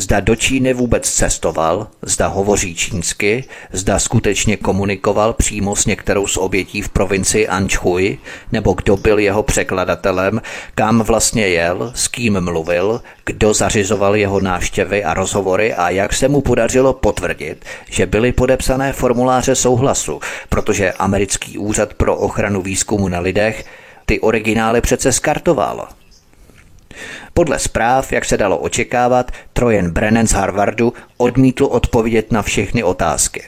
zda do Číny vůbec cestoval, zda hovoří čínsky, zda skutečně komunikoval přímo s některou z obětí v provincii Anhui, nebo kdo byl jeho překladatelem, kam vlastně jel, s kým mluvil, kdo zařizoval jeho návštěvy a rozhovory a jak se mu podařilo potvrdit, že byly podepsané formuláře souhlasu, protože americký úřad pro ochranu výzkumu na lidech ty originály přece skartoval. Podle zpráv, jak se dalo očekávat, Trojan Brennan z Harvardu odmítl odpovědět na všechny otázky.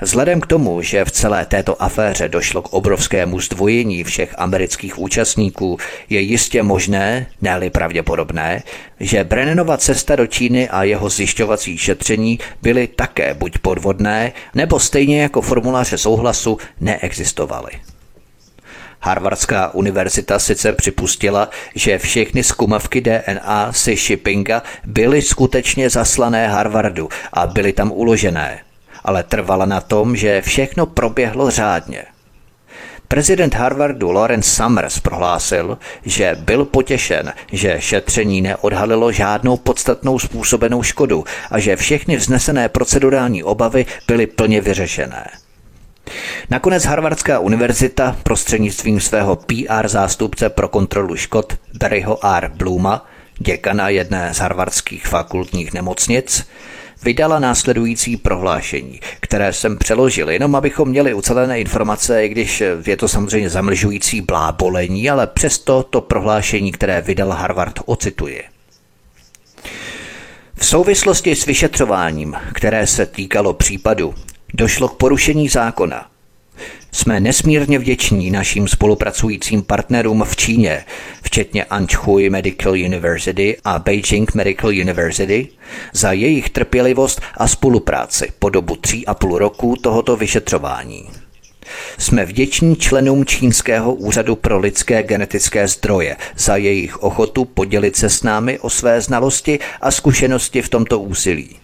Vzhledem k tomu, že v celé této aféře došlo k obrovskému zdvojení všech amerických účastníků, je jistě možné, ne-li pravděpodobné, že Brennanova cesta do Číny a jeho zjišťovací šetření byly také buď podvodné, nebo stejně jako formuláře souhlasu neexistovaly. Harvardská univerzita sice připustila, že všechny zkumavky D N A Si Shipinga byly skutečně zaslané Harvardu a byly tam uložené, ale trvala na tom, že všechno proběhlo řádně. Prezident Harvardu Lawrence Summers prohlásil, že byl potěšen, že šetření neodhalilo žádnou podstatnou způsobenou škodu a že všechny vznesené procedurální obavy byly plně vyřešené. Nakonec Harvardská univerzita prostřednictvím svého P R zástupce pro kontrolu škod Barryho R. Bluma, děkana jedné z harvardských fakultních nemocnic, vydala následující prohlášení, které jsem přeložil, jenom abychom měli ucelené informace, i když je to samozřejmě zamlžující blábolení, ale přesto to prohlášení, které vydal Harvard, ocituji. V souvislosti s vyšetřováním, které se týkalo případu, došlo k porušení zákona. Jsme nesmírně vděční našim spolupracujícím partnerům v Číně, včetně Anhui Medical University a Beijing Medical University, za jejich trpělivost a spolupráci po dobu tří a půl roku tohoto vyšetřování. Jsme vděční členům Čínského úřadu pro lidské genetické zdroje za jejich ochotu podělit se s námi o své znalosti a zkušenosti v tomto úsilí.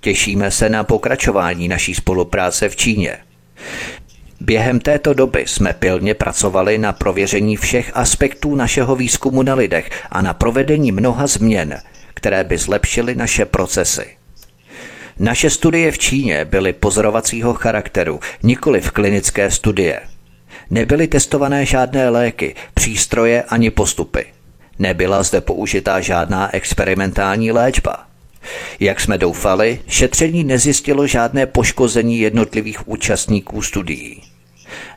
Těšíme se na pokračování naší spolupráce v Číně. Během této doby jsme pilně pracovali na prověření všech aspektů našeho výzkumu na lidech a na provedení mnoha změn, které by zlepšily naše procesy. Naše studie v Číně byly pozorovacího charakteru, nikoli v klinické studie. Nebyly testované žádné léky, přístroje ani postupy. Nebyla zde použitá žádná experimentální léčba. Jak jsme doufali, šetření nezjistilo žádné poškození jednotlivých účastníků studií.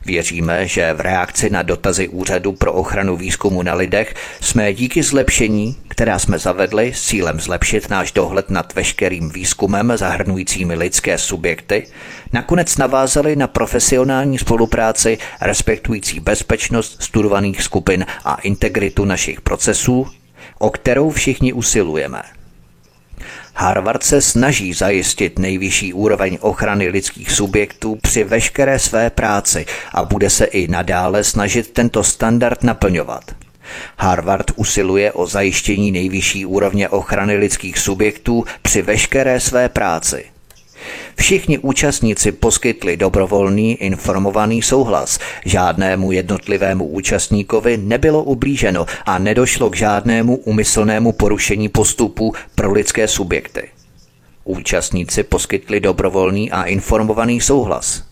Věříme, že v reakci na dotazy Úřadu pro ochranu výzkumu na lidech jsme díky zlepšení, která jsme zavedli s cílem zlepšit náš dohled nad veškerým výzkumem zahrnujícími lidské subjekty, nakonec navázali na profesionální spolupráci respektující bezpečnost studovaných skupin a integritu našich procesů, o kterou všichni usilujeme. Harvard se snaží zajistit nejvyšší úroveň ochrany lidských subjektů při veškeré své práci a bude se i nadále snažit tento standard naplňovat. Harvard usiluje o zajištění nejvyšší úrovně ochrany lidských subjektů při veškeré své práci. Všichni účastníci poskytli dobrovolný informovaný souhlas, žádnému jednotlivému účastníkovi nebylo ublíženo a nedošlo k žádnému úmyslnému porušení postupu pro lidské subjekty. Účastníci poskytli dobrovolný a informovaný souhlas.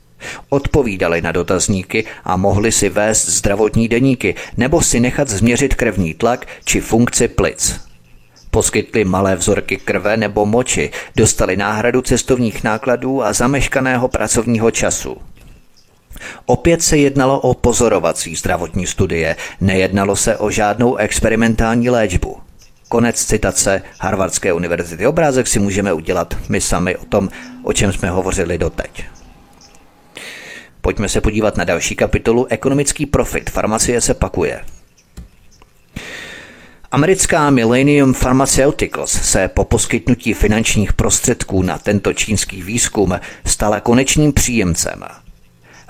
Odpovídali na dotazníky a mohli si vést zdravotní deníky nebo si nechat změřit krevní tlak či funkci plic. Poskytli malé vzorky krve nebo moči, dostali náhradu cestovních nákladů a zameškaného pracovního času. Opět se jednalo o pozorovací zdravotní studie, nejednalo se o žádnou experimentální léčbu. Konec citace Harvardské univerzity. Obrázek si můžeme udělat my sami o tom, o čem jsme hovořili doteď. Pojďme se podívat na další kapitolu. Ekonomický profit. Farmacie se pakuje. Americká Millennium Pharmaceuticals se po poskytnutí finančních prostředků na tento čínský výzkum stala konečným příjemcem.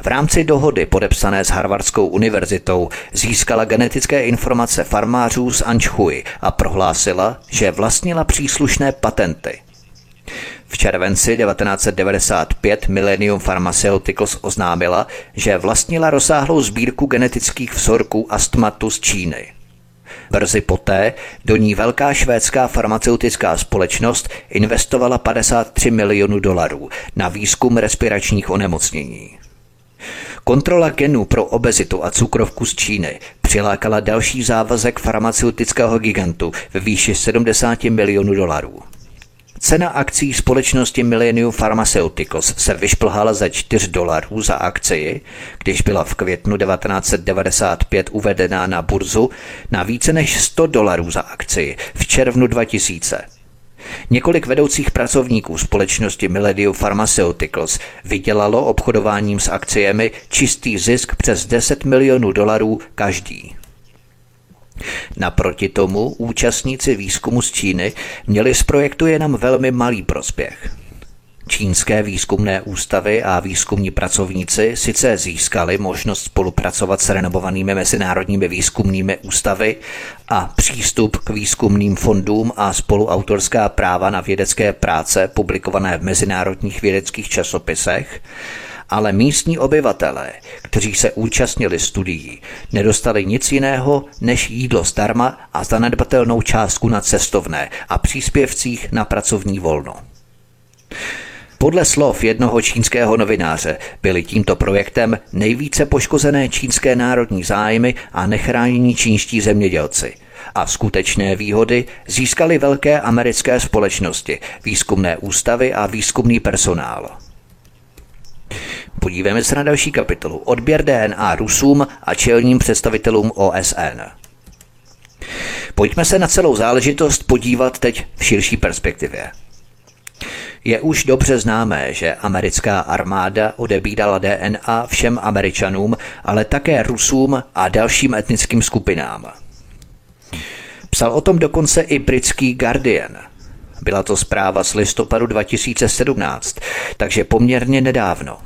V rámci dohody podepsané s Harvardskou univerzitou získala genetické informace farmářů z Anhui a prohlásila, že vlastnila příslušné patenty. V červenci devatenáct set devadesát pět Millennium Pharmaceuticals oznámila, že vlastnila rozsáhlou sbírku genetických vzorků astmatu z Číny. Brzy poté do ní velká švédská farmaceutická společnost investovala padesát tři milionů dolarů na výzkum respiračních onemocnění. Kontrola genů pro obezitu a cukrovku z Číny přilákala další závazek farmaceutického gigantu ve výši sedmdesát milionů dolarů. Cena akcí společnosti Millennium Pharmaceuticals se vyšplhala ze čtyři dolarů za akcii, když byla v květnu devatenáct set devadesát pět uvedena na burzu, na více než sto dolarů za akcii v červnu dva tisíce. Několik vedoucích pracovníků společnosti Millennium Pharmaceuticals vydělalo obchodováním s akciemi čistý zisk přes deset milionů dolarů každý. Naproti tomu účastníci výzkumu z Číny měli z projektu jenom velmi malý prospěch. Čínské výzkumné ústavy a výzkumní pracovníci sice získali možnost spolupracovat s renomovanými mezinárodními výzkumnými ústavy a přístup k výzkumným fondům a spoluautorská práva na vědecké práce publikované v mezinárodních vědeckých časopisech, ale místní obyvatelé, kteří se účastnili studií, nedostali nic jiného než jídlo zdarma a zanedbatelnou částku na cestovné a příspěvcích na pracovní volno. Podle slov jednoho čínského novináře byly tímto projektem nejvíce poškozené čínské národní zájmy a nechránění čínští zemědělci. A skutečné výhody získaly velké americké společnosti, výzkumné ústavy a výzkumný personál. Podívejme se na další kapitolu. Odběr D N A Rusům a čelním představitelům O S N. Pojďme se na celou záležitost podívat teď v širší perspektivě. Je už dobře známé, že americká armáda odebírala D N A všem Američanům, ale také Rusům a dalším etnickým skupinám. Psal o tom dokonce i britský Guardian. Byla to zpráva z listopadu dva tisíce sedmnáct, takže poměrně nedávno.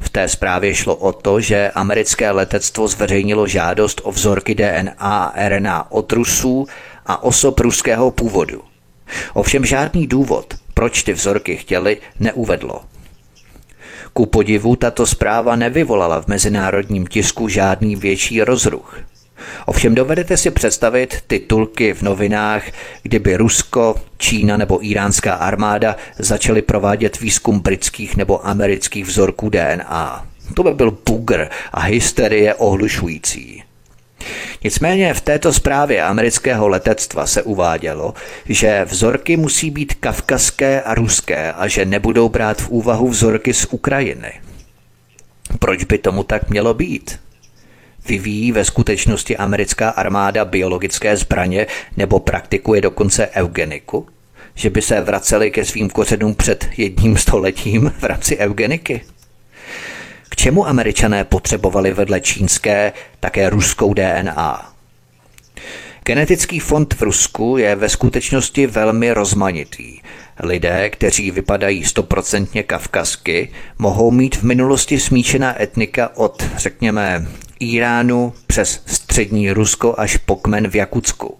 V té zprávě šlo o to, že americké letectvo zveřejnilo žádost o vzorky D N A a R N A od Rusů a osob ruského původu. Ovšem žádný důvod, proč ty vzorky chtěli, neuvedlo. Ku podivu tato zpráva nevyvolala v mezinárodním tisku žádný větší rozruch. Ovšem dovedete si představit titulky v novinách, kdyby Rusko, Čína nebo iránská armáda začaly provádět výzkum britských nebo amerických vzorků D N A. To by byl bugr a hysterie ohlušující. Nicméně v této zprávě amerického letectva se uvádělo, že vzorky musí být kavkazské a ruské a že nebudou brát v úvahu vzorky z Ukrajiny. Proč by tomu tak mělo být? Vyvíjí ve skutečnosti americká armáda biologické zbraně nebo praktikuje dokonce eugeniku? Že by se vraceli ke svým kořenům před jedním stoletím v rámci eugeniky? K čemu Američané potřebovali vedle čínské také ruskou D N A? Genetický fond v Rusku je ve skutečnosti velmi rozmanitý. Lidé, kteří vypadají stoprocentně kavkazsky, mohou mít v minulosti smíšená etnika od, řekněme, Iránu přes střední Rusko až po kmen v Jakutsku.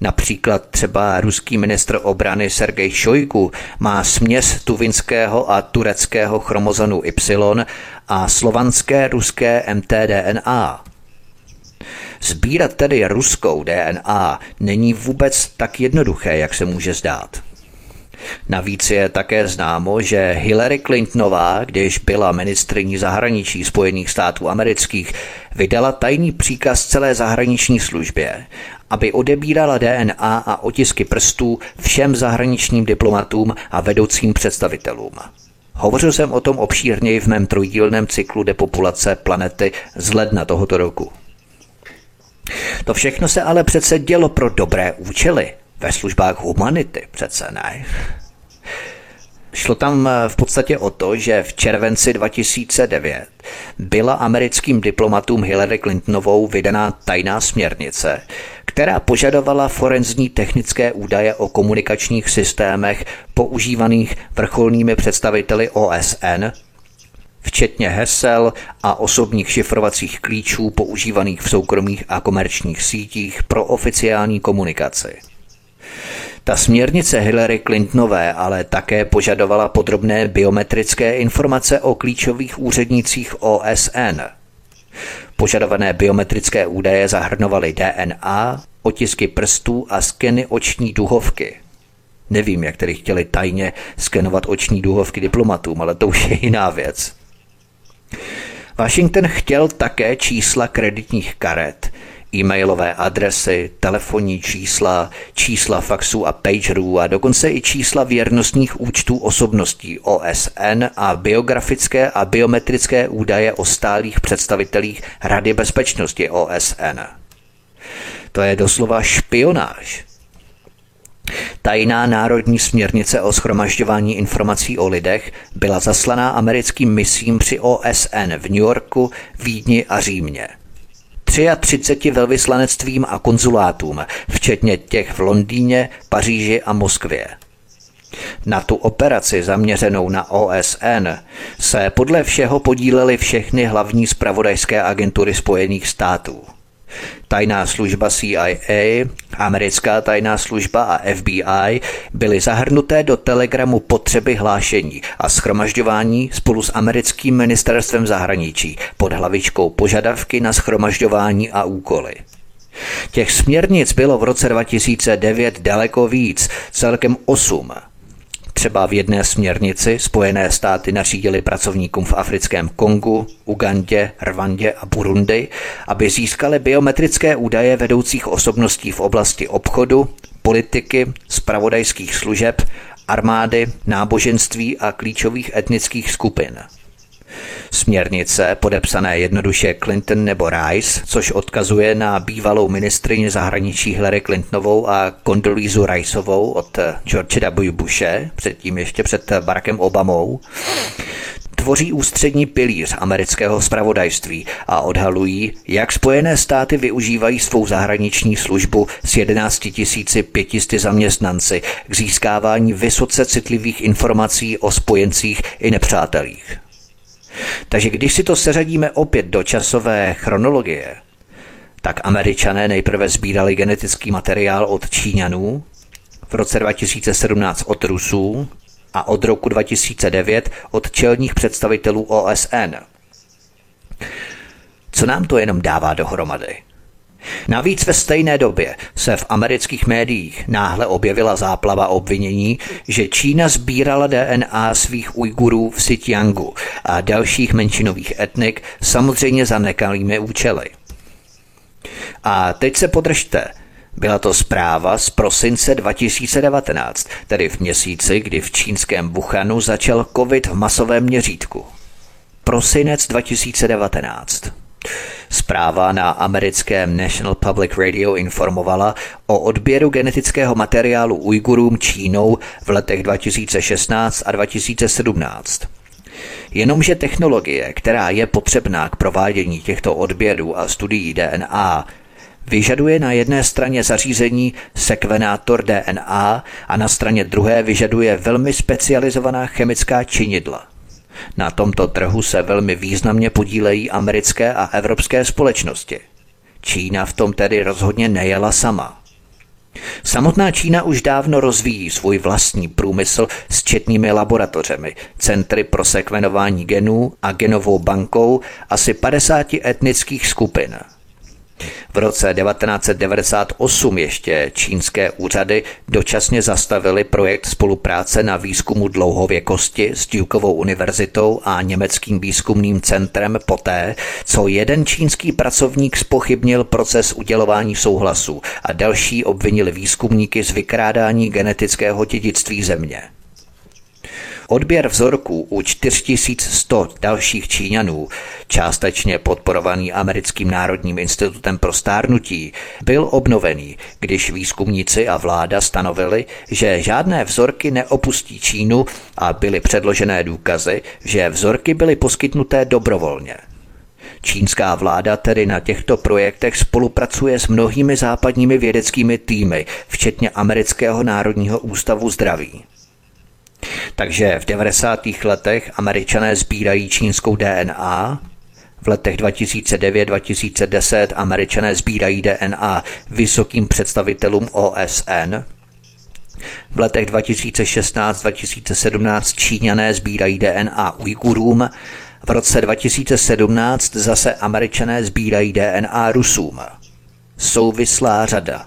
Například třeba ruský ministr obrany Sergej Šojgu má směs tuvinského a tureckého chromozonu Y a slovanské ruské em té dé en á. Sbírat tedy ruskou dé en á není vůbec tak jednoduché, jak se může zdát. Navíc je také známo, že Hillary Clintonová, když byla ministryní zahraničí Spojených států amerických, vydala tajný příkaz celé zahraniční službě, aby odebírala dé en á a otisky prstů všem zahraničním diplomatům a vedoucím představitelům. Hovořil jsem o tom obšírněji v mém trojdílném cyklu Depopulace planety z ledna tohoto roku. To všechno se ale přece dělo pro dobré účely. Ve službách humanity přece ne. Šlo tam v podstatě o to, že v červenci dva tisíce devět byla americkým diplomatům Hillary Clintonovou vydaná tajná směrnice, která požadovala forenzní technické údaje o komunikačních systémech používaných vrcholnými představiteli ó es en, včetně hesel a osobních šifrovacích klíčů používaných v soukromých a komerčních sítích pro oficiální komunikaci. Ta směrnice Hillary Clintonové ale také požadovala podrobné biometrické informace o klíčových úřednících ó es en. Požadované biometrické údaje zahrnovaly dé en á, otisky prstů a skeny oční duhovky. Nevím, jak tedy chtěli tajně skenovat oční duhovky diplomatům, ale to už je jiná věc. Washington chtěl také čísla kreditních karet, e-mailové adresy, telefonní čísla, čísla faxů a pagerů a dokonce i čísla věrnostních účtů osobností ó es en a biografické a biometrické údaje o stálých představitelích Rady bezpečnosti ó es en. To je doslova špionáž. Tajná národní směrnice o shromažďování informací o lidech byla zaslaná americkým misím při ó es en v New Yorku, Vídni a Římě. třicet tři velvyslanectvím a konzulátům, včetně těch v Londýně, Paříži a Moskvě. Na tu operaci zaměřenou na ó es en se podle všeho podílely všechny hlavní zpravodajské agentury Spojených států. Tajná služba C I A, americká tajná služba a F B I byly zahrnuté do telegramu potřeby hlášení a shromažďování spolu s americkým ministerstvem zahraničí pod hlavičkou požadavky na shromažďování a úkoly. Těch směrnic bylo v roce dva tisíce devět daleko víc, celkem osm. Třeba v jedné směrnici Spojené státy nařídily pracovníkům v africkém Kongu, Ugandě, Rwandě a Burundi, aby získali biometrické údaje vedoucích osobností v oblasti obchodu, politiky, zpravodajských služeb, armády, náboženství a klíčových etnických skupin. Směrnice, podepsané jednoduše Clinton nebo Rice, což odkazuje na bývalou ministryni zahraničí Hillary Clintonovou a Condoleezu Riceovou od George W. Bushe, předtím ještě před Barackem Obamou, tvoří ústřední pilíř amerického zpravodajství a odhalují, jak Spojené státy využívají svou zahraniční službu s jedenáct tisíc pět set zaměstnanci k získávání vysoce citlivých informací o spojencích i nepřátelích. Takže když si to seřadíme opět do časové chronologie, tak Američané nejprve sbírali genetický materiál od Číňanů, v roce dva tisíce sedmnáct od Rusů a od roku dva tisíce devět od čelních představitelů ó es en. Co nám to jenom dává dohromady? Navíc ve stejné době se v amerických médiích náhle objevila záplava obvinění, že Čína sbírala dé en á svých Ujgurů v Xinjiangu a dalších menšinových etnik, samozřejmě za nekalými účely. A teď se podržte, byla to zpráva z prosince dva tisíce devatenáct, tedy v měsíci, kdy v čínském Wuhanu začal covid v masovém měřítku. Prosinec dva tisíce devatenáct. Zpráva na americkém National Public Radio informovala o odběru genetického materiálu Ujgurům Čínou v letech dva tisíce šestnáct a dva tisíce sedmnáct. Jenomže technologie, která je potřebná k provádění těchto odběrů a studií dé en á, vyžaduje na jedné straně zařízení sekvenátor D N A a na straně druhé vyžaduje velmi specializovaná chemická činidla. Na tomto trhu se velmi významně podílejí americké a evropské společnosti. Čína v tom tedy rozhodně nejela sama. Samotná Čína už dávno rozvíjí svůj vlastní průmysl s četnými laboratořemi, centry pro sekvenování genů a genovou bankou asi padesáti etnických skupin. V roce devatenáct set devadesát osm ještě čínské úřady dočasně zastavily projekt spolupráce na výzkumu dlouhověkosti s Dukeovou univerzitou a německým výzkumným centrem poté, co jeden čínský pracovník zpochybnil proces udělování souhlasu a další obvinili výzkumníky z vykrádání genetického dědictví země. Odběr vzorků u čtyři tisíce sto dalších Číňanů, částečně podporovaný Americkým národním institutem pro stárnutí, byl obnovený, když výzkumníci a vláda stanovili, že žádné vzorky neopustí Čínu a byly předložené důkazy, že vzorky byly poskytnuté dobrovolně. Čínská vláda tedy na těchto projektech spolupracuje s mnohými západními vědeckými týmy, včetně Amerického národního ústavu zdraví. Takže v devadesátých letech Američané sbírají čínskou D N A, v letech dva tisíce devět dva tisíce deset Američané sbírají D N A vysokým představitelům O S N, v letech dva tisíce šestnáct dva tisíce sedmnáct Číňané sbírají D N A Ujgurům, v roce dva tisíce sedmnáct zase Američané sbírají D N A Rusům. Souvislá řada.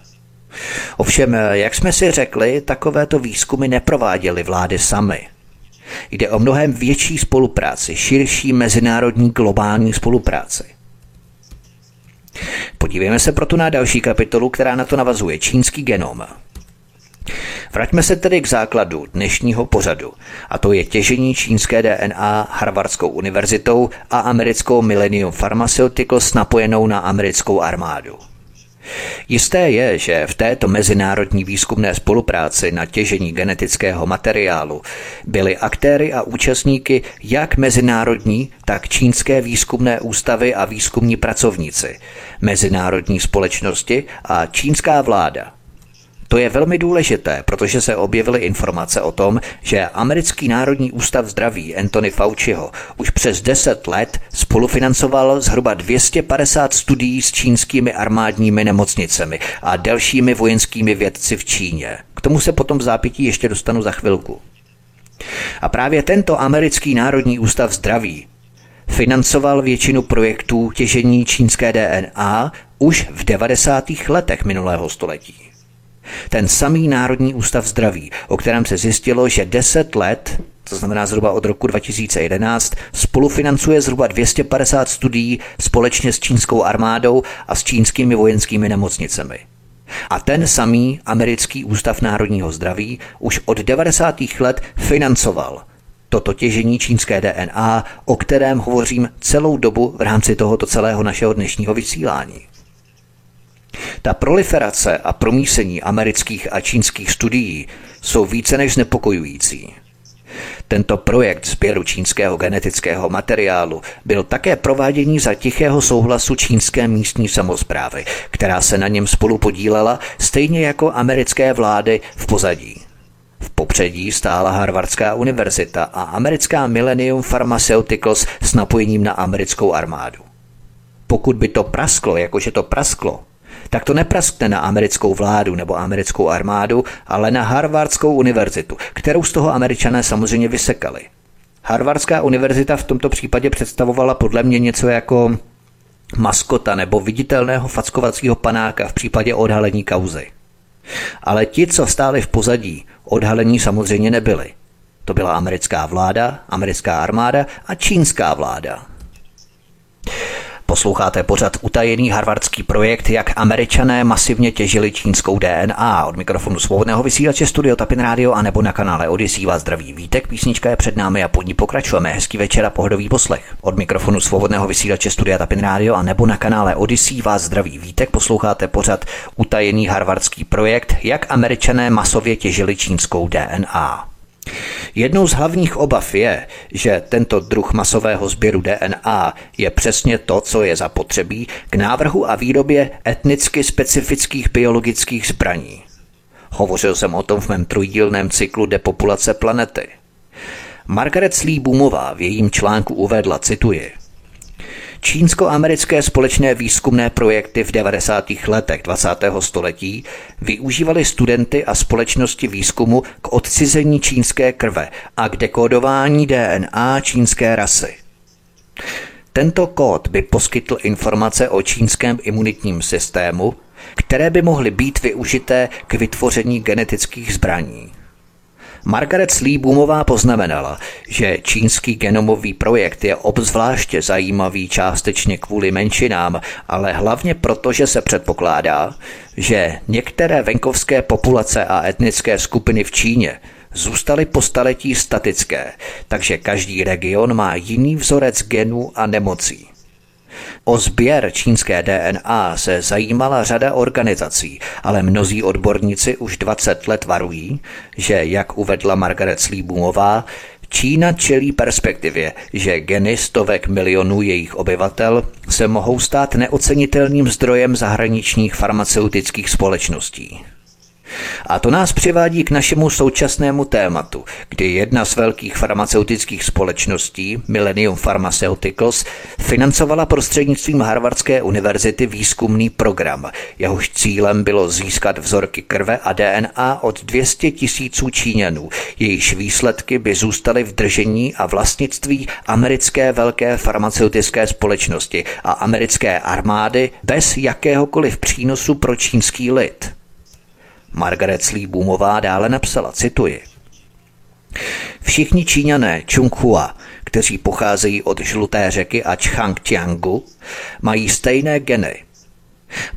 Ovšem, jak jsme si řekli, takovéto výzkumy neprováděly vlády samy. Jde o mnohem větší spolupráci, širší mezinárodní globální spolupráci. Podívejme se proto na další kapitolu, která na to navazuje, čínský genom. Vraťme se tedy k základu dnešního pořadu, a to je těžení čínské D N A Harvardskou univerzitou a americkou Millennium Pharmaceuticals napojenou na americkou armádu. Jisté je, že v této mezinárodní výzkumné spolupráci na těžení genetického materiálu byly aktéry a účastníky jak mezinárodní, tak čínské výzkumné ústavy a výzkumní pracovníci, mezinárodní společnosti a čínská vláda. To je velmi důležité, protože se objevily informace o tom, že Americký národní ústav zdraví Anthony Fauciho už přes deset let spolufinancoval zhruba dvě stě padesát studií s čínskými armádními nemocnicemi a dalšími vojenskými vědci v Číně. K tomu se potom v zápětí ještě dostanu za chvilku. A právě tento Americký národní ústav zdraví financoval většinu projektů těžení čínské D N A už v devadesátých letech minulého století. Ten samý Národní ústav zdraví, o kterém se zjistilo, že deset let, to znamená zhruba od roku dva tisíce jedenáct, spolufinancuje zhruba dvě stě padesát studií společně s čínskou armádou a s čínskými vojenskými nemocnicemi. A ten samý Americký ústav národního zdraví už od devadesátých let financoval toto těžení čínské D N A, o kterém hovořím celou dobu v rámci tohoto celého našeho dnešního vysílání. Ta proliferace a promísení amerických a čínských studií jsou více než znepokojující. Tento projekt sběru čínského genetického materiálu byl také prováděný za tichého souhlasu čínské místní samosprávy, která se na něm spolupodílela stejně jako americké vlády v pozadí. V popředí stála Harvardská univerzita a americká Millennium Pharmaceuticals s napojením na americkou armádu. Pokud by to prasklo, jakože to prasklo, tak to nepraskne na americkou vládu nebo americkou armádu, ale na Harvardskou univerzitu, kterou z toho Američané samozřejmě vysekali. Harvardská univerzita v tomto případě představovala podle mě něco jako maskota nebo viditelného fackovacího panáka v případě odhalení kauzy. Ale ti, co stáli v pozadí, odhalení samozřejmě nebyli. To byla americká vláda, americká armáda a čínská vláda. Posloucháte pořad Utajený harvardský projekt, jak Američané masivně těžili čínskou D N A. Od mikrofonu svobodného vysílače Studia Tapin Radio a nebo na kanále Odyssey vás zdraví Vítek. Písnička je před námi a pod ní pokračujeme. Hezký večer a pohodový poslech. Od mikrofonu svobodného vysílače Studia Tapin Radio a nebo na kanále Odyssey vás zdraví Vítek. Posloucháte pořad Utajený harvardský projekt, jak Američané masově těžili čínskou D N A. Jednou z hlavních obav je, že tento druh masového sběru D N A je přesně to, co je zapotřebí k návrhu a výrobě etnicky specifických biologických zbraní. Hovořil jsem o tom v mém trojdílném cyklu Depopulace planety. Margaret Sleeboomová v jejím článku uvedla, cituji, čínsko-americké společné výzkumné projekty v devadesátých letech dvacátého století využívaly studenty a společnosti výzkumu k odcizení čínské krve a k dekódování D N A čínské rasy. Tento kód by poskytl informace o čínském imunitním systému, které by mohly být využité k vytvoření genetických zbraní. Margaret Sleeboomová poznamenala, že čínský genomový projekt je obzvláště zajímavý částečně kvůli menšinám, ale hlavně proto, že se předpokládá, že některé venkovské populace a etnické skupiny v Číně zůstaly po staletí statické, takže každý region má jiný vzorec genů a nemocí. O sběr čínské D N A se zajímala řada organizací, ale mnozí odborníci už dvacet let varují, že, jak uvedla Margaret Sleeboomová, Čína čelí perspektivě, že geny stovek milionů jejich obyvatel se mohou stát neocenitelným zdrojem zahraničních farmaceutických společností. A to nás přivádí k našemu současnému tématu, kdy jedna z velkých farmaceutických společností, Millennium Pharmaceuticals, financovala prostřednictvím Harvardské univerzity výzkumný program. Jehož cílem bylo získat vzorky krve a D N A od dvě stě tisíců Číňanů, jejichž výsledky by zůstaly v držení a vlastnictví americké velké farmaceutické společnosti a americké armády bez jakéhokoliv přínosu pro čínský lid. Margaret Sleeboomová dále napsala, cituji, všichni Číňané Tsinghua, kteří pocházejí od Žluté řeky a Changjiangu, mají stejné geny.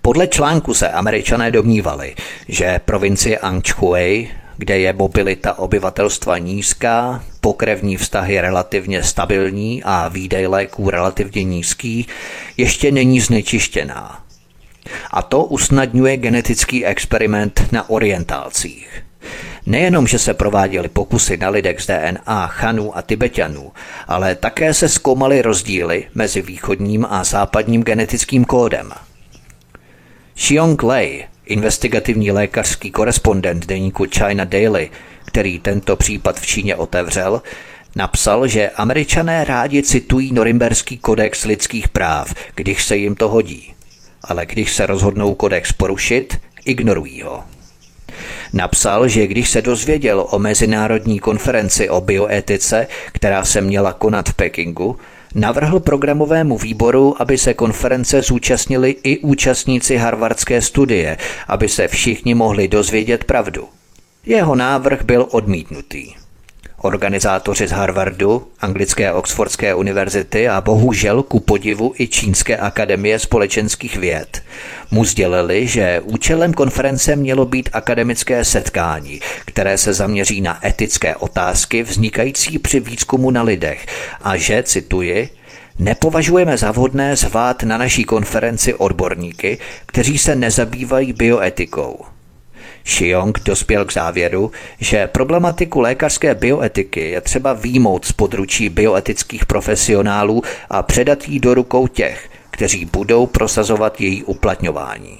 Podle článku se Američané domnívali, že provincie Anhui, kde je mobilita obyvatelstva nízká, pokrevní vztahy relativně stabilní a výdej léků relativně nízký, ještě není znečištěná. A to usnadňuje genetický experiment na orientálcích. Nejenom, že se prováděly pokusy na lidech z D N A Chanů a Tibetanů, ale také se zkoumaly rozdíly mezi východním a západním genetickým kódem. Xiong Lei, investigativní lékařský korespondent deníku China Daily, který tento případ v Číně otevřel, napsal, že Američané rádi citují Norimberský kodex lidských práv, když se jim to hodí. Ale když se rozhodnou kodex porušit, ignorují ho. Napsal, že když se dozvěděl o mezinárodní konferenci o bioetice, která se měla konat v Pekingu, navrhl programovému výboru, aby se konference zúčastnili i účastníci harvardské studie, aby se všichni mohli dozvědět pravdu. Jeho návrh byl odmítnutý. Organizátoři z Harvardu, anglické Oxfordské univerzity a bohužel ku podivu i Čínské akademie společenských věd mu sdělili, že účelem konference mělo být akademické setkání, které se zaměří na etické otázky vznikající při výzkumu na lidech a že, cituji, nepovažujeme za vhodné zvát na naší konferenci odborníky, kteří se nezabývají bioetikou. Xiong dospěl k závěru, že problematiku lékařské bioetiky je třeba výjmout z područí bioetických profesionálů a předat ji do rukou těch, kteří budou prosazovat její uplatňování.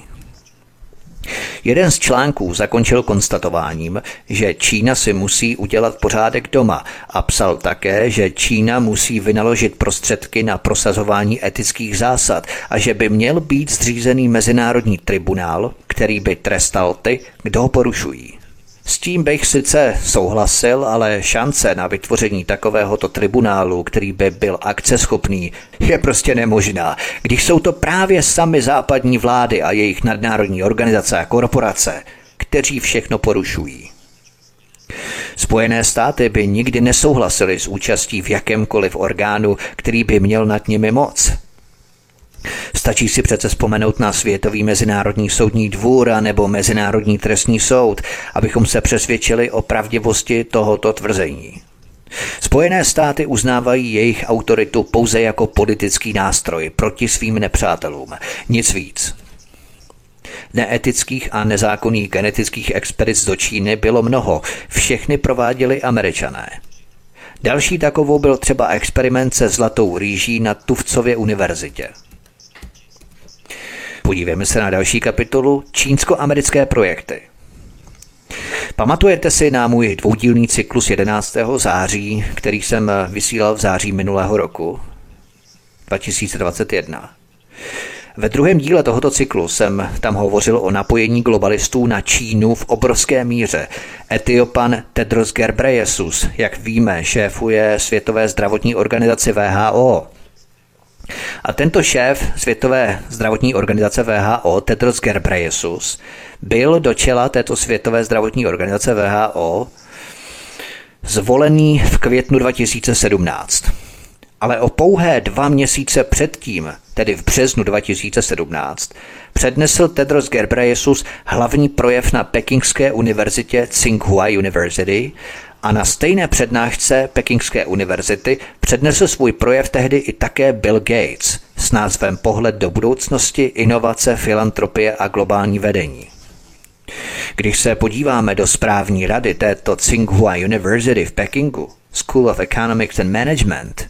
Jeden z článků zakončil konstatováním, že Čína si musí udělat pořádek doma a psal také, že Čína musí vynaložit prostředky na prosazování etických zásad a že by měl být zřízený mezinárodní tribunál, který by trestal ty, kdo ho porušují. S tím bych sice souhlasil, ale šance na vytvoření takovéhoto tribunálu, který by byl akceschopný, je prostě nemožná, když jsou to právě sami západní vlády a jejich nadnárodní organizace a korporace, kteří všechno porušují. Spojené státy by nikdy nesouhlasily s účastí v jakémkoliv orgánu, který by měl nad nimi moc. Stačí si přece vzpomenout na Světový mezinárodní soudní dvůr nebo Mezinárodní trestní soud, abychom se přesvědčili o pravdivosti tohoto tvrzení. Spojené státy uznávají jejich autoritu pouze jako politický nástroj proti svým nepřátelům, nic víc. Neetických a nezákonných genetických expedic do Číny bylo mnoho, všechny prováděli Američané. Další takovou byl třeba experiment se zlatou rýží na Tufcově univerzitě. Podívejme se na další kapitolu Čínsko-americké projekty. Pamatujete si na můj dvoudílný cyklus jedenáctého září, který jsem vysílal v září minulého roku? dva tisíce dvacet jedna. Ve druhém díle tohoto cyklu jsem tam hovořil o napojení globalistů na Čínu v obrovské míře. Etiopan Tedros Ghebreyesus, jak víme, šéfuje Světové zdravotní organizaci W H O. A tento šéf Světové zdravotní organizace W H O, Tedros Ghebreyesus, byl do čela této Světové zdravotní organizace W H O zvolený v květnu dva tisíce sedmnáct. Ale o pouhé dva měsíce předtím, tedy v březnu dva tisíce sedmnáct, přednesl Tedros Ghebreyesus hlavní projev na Pekingské univerzitě Tsinghua University a na stejné přednášce Pekingské univerzity přednesl svůj projev tehdy i také Bill Gates s názvem Pohled do budoucnosti, inovace, filantropie a globální vedení. Když se podíváme do správní rady této Tsinghua University v Pekingu, School of Economics and Management,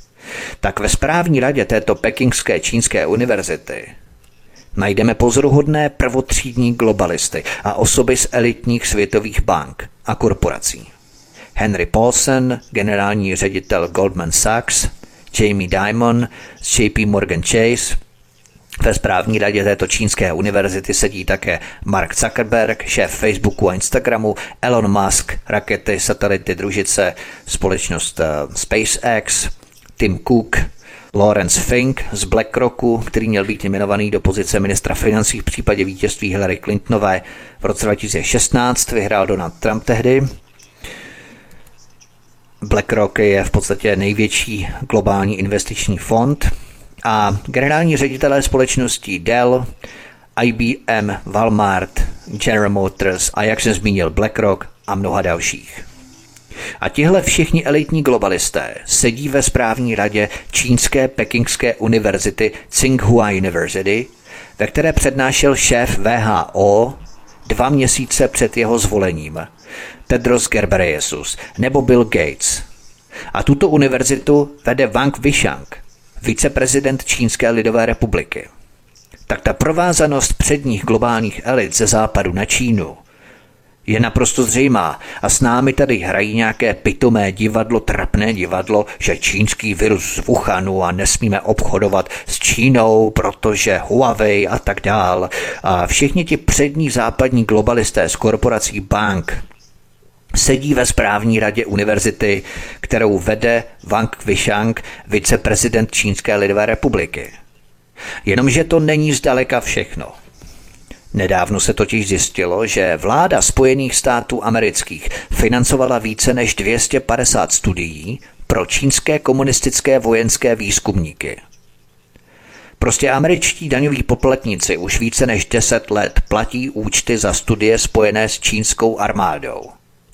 tak ve správní radě této Pekingské čínské univerzity najdeme pozoruhodné prvotřídní globalisty a osoby z elitních světových bank a korporací. Henry Paulson, generální ředitel Goldman Sachs, Jamie Dimon z J P Morgan Chase. Ve správní radě této čínské univerzity sedí také Mark Zuckerberg, šéf Facebooku a Instagramu, Elon Musk, rakety, satelity, družice, společnost SpaceX, Tim Cook, Lawrence Fink z BlackRocku, který měl být jmenovaný do pozice ministra financí v případě vítězství Hillary Clintonové v roce dva tisíce šestnáct, vyhrál Donald Trump tehdy. BlackRock je v podstatě největší globální investiční fond a generální ředitelé společností Dell, I B M, Walmart, General Motors a jak jsem zmínil BlackRock a mnoha dalších. A tihle všichni elitní globalisté sedí ve správní radě čínské Pekingské univerzity Tsinghua University, ve které přednášel šéf W H O dva měsíce před jeho zvolením, Tedros Ghebreyesus nebo Bill Gates. A tuto univerzitu vede Wang Wishang, viceprezident Čínské lidové republiky. Tak ta provázanost předních globálních elit ze západu na Čínu je naprosto zřejmá a s námi tady hrají nějaké pitomé divadlo, trapné divadlo, že čínský virus z Wuhanu a nesmíme obchodovat s Čínou, protože Huawei a tak dál. A všichni ti přední západní globalisté z korporací bank sedí ve správní radě univerzity, kterou vede Wang Wishang, viceprezident Čínské lidové republiky. Jenomže to není zdaleka všechno. Nedávno se totiž zjistilo, že vláda Spojených států amerických financovala více než dvě stě padesát studií pro čínské komunistické vojenské výzkumníky. Prostě američtí daňoví poplatníci už více než deset let platí účty za studie spojené s čínskou armádou.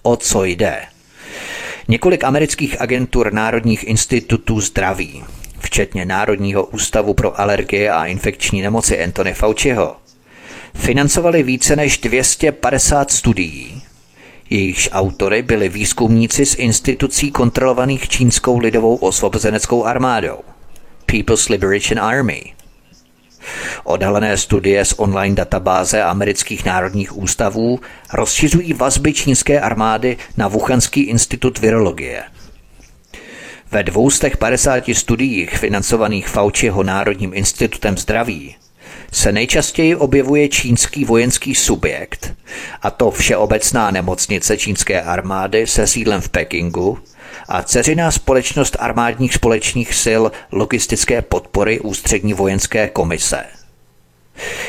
O co jde? Několik amerických agentur národních institutů zdraví, včetně Národního ústavu pro alergie a infekční nemoci Anthony Fauciho, financovali více než dvě stě padesát studií. Jejichž autory byli výzkumníci z institucí kontrolovaných Čínskou lidovou osvobozeneckou armádou, People's Liberation Army. Odhalené studie z online databáze amerických národních ústavů rozšiřují vazby čínské armády na Wuhanský institut virologie. Ve dvě stě padesát studiích financovaných Fauciho Národním institutem zdraví se nejčastěji objevuje čínský vojenský subjekt, a to Všeobecná nemocnice čínské armády se sídlem v Pekingu a dceřiná společnost armádních společných sil logistické podpory Ústřední vojenské komise.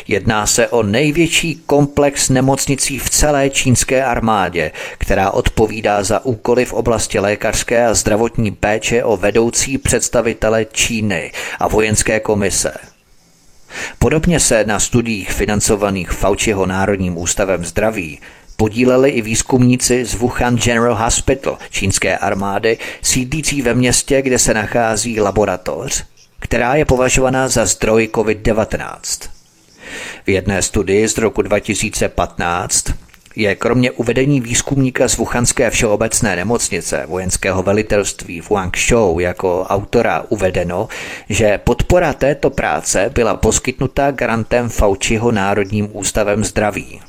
Jedná se o největší komplex nemocnicí v celé čínské armádě, která odpovídá za úkoly v oblasti lékařské a zdravotní péče o vedoucí představitele Číny a vojenské komise. Podobně se na studiích financovaných Fauciho Národním ústavem zdraví podíleli i výzkumníci z Wuhan General Hospital čínské armády sídlící ve městě, kde se nachází laboratoř, která je považovaná za zdroj covid devatenáct. V jedné studii z roku dva tisíce patnáct je kromě uvedení výzkumníka z Wuhanské všeobecné nemocnice vojenského velitelství v Guangzhou jako autora uvedeno, že podpora této práce byla poskytnuta grantem Fauciho Národním ústavem zdraví.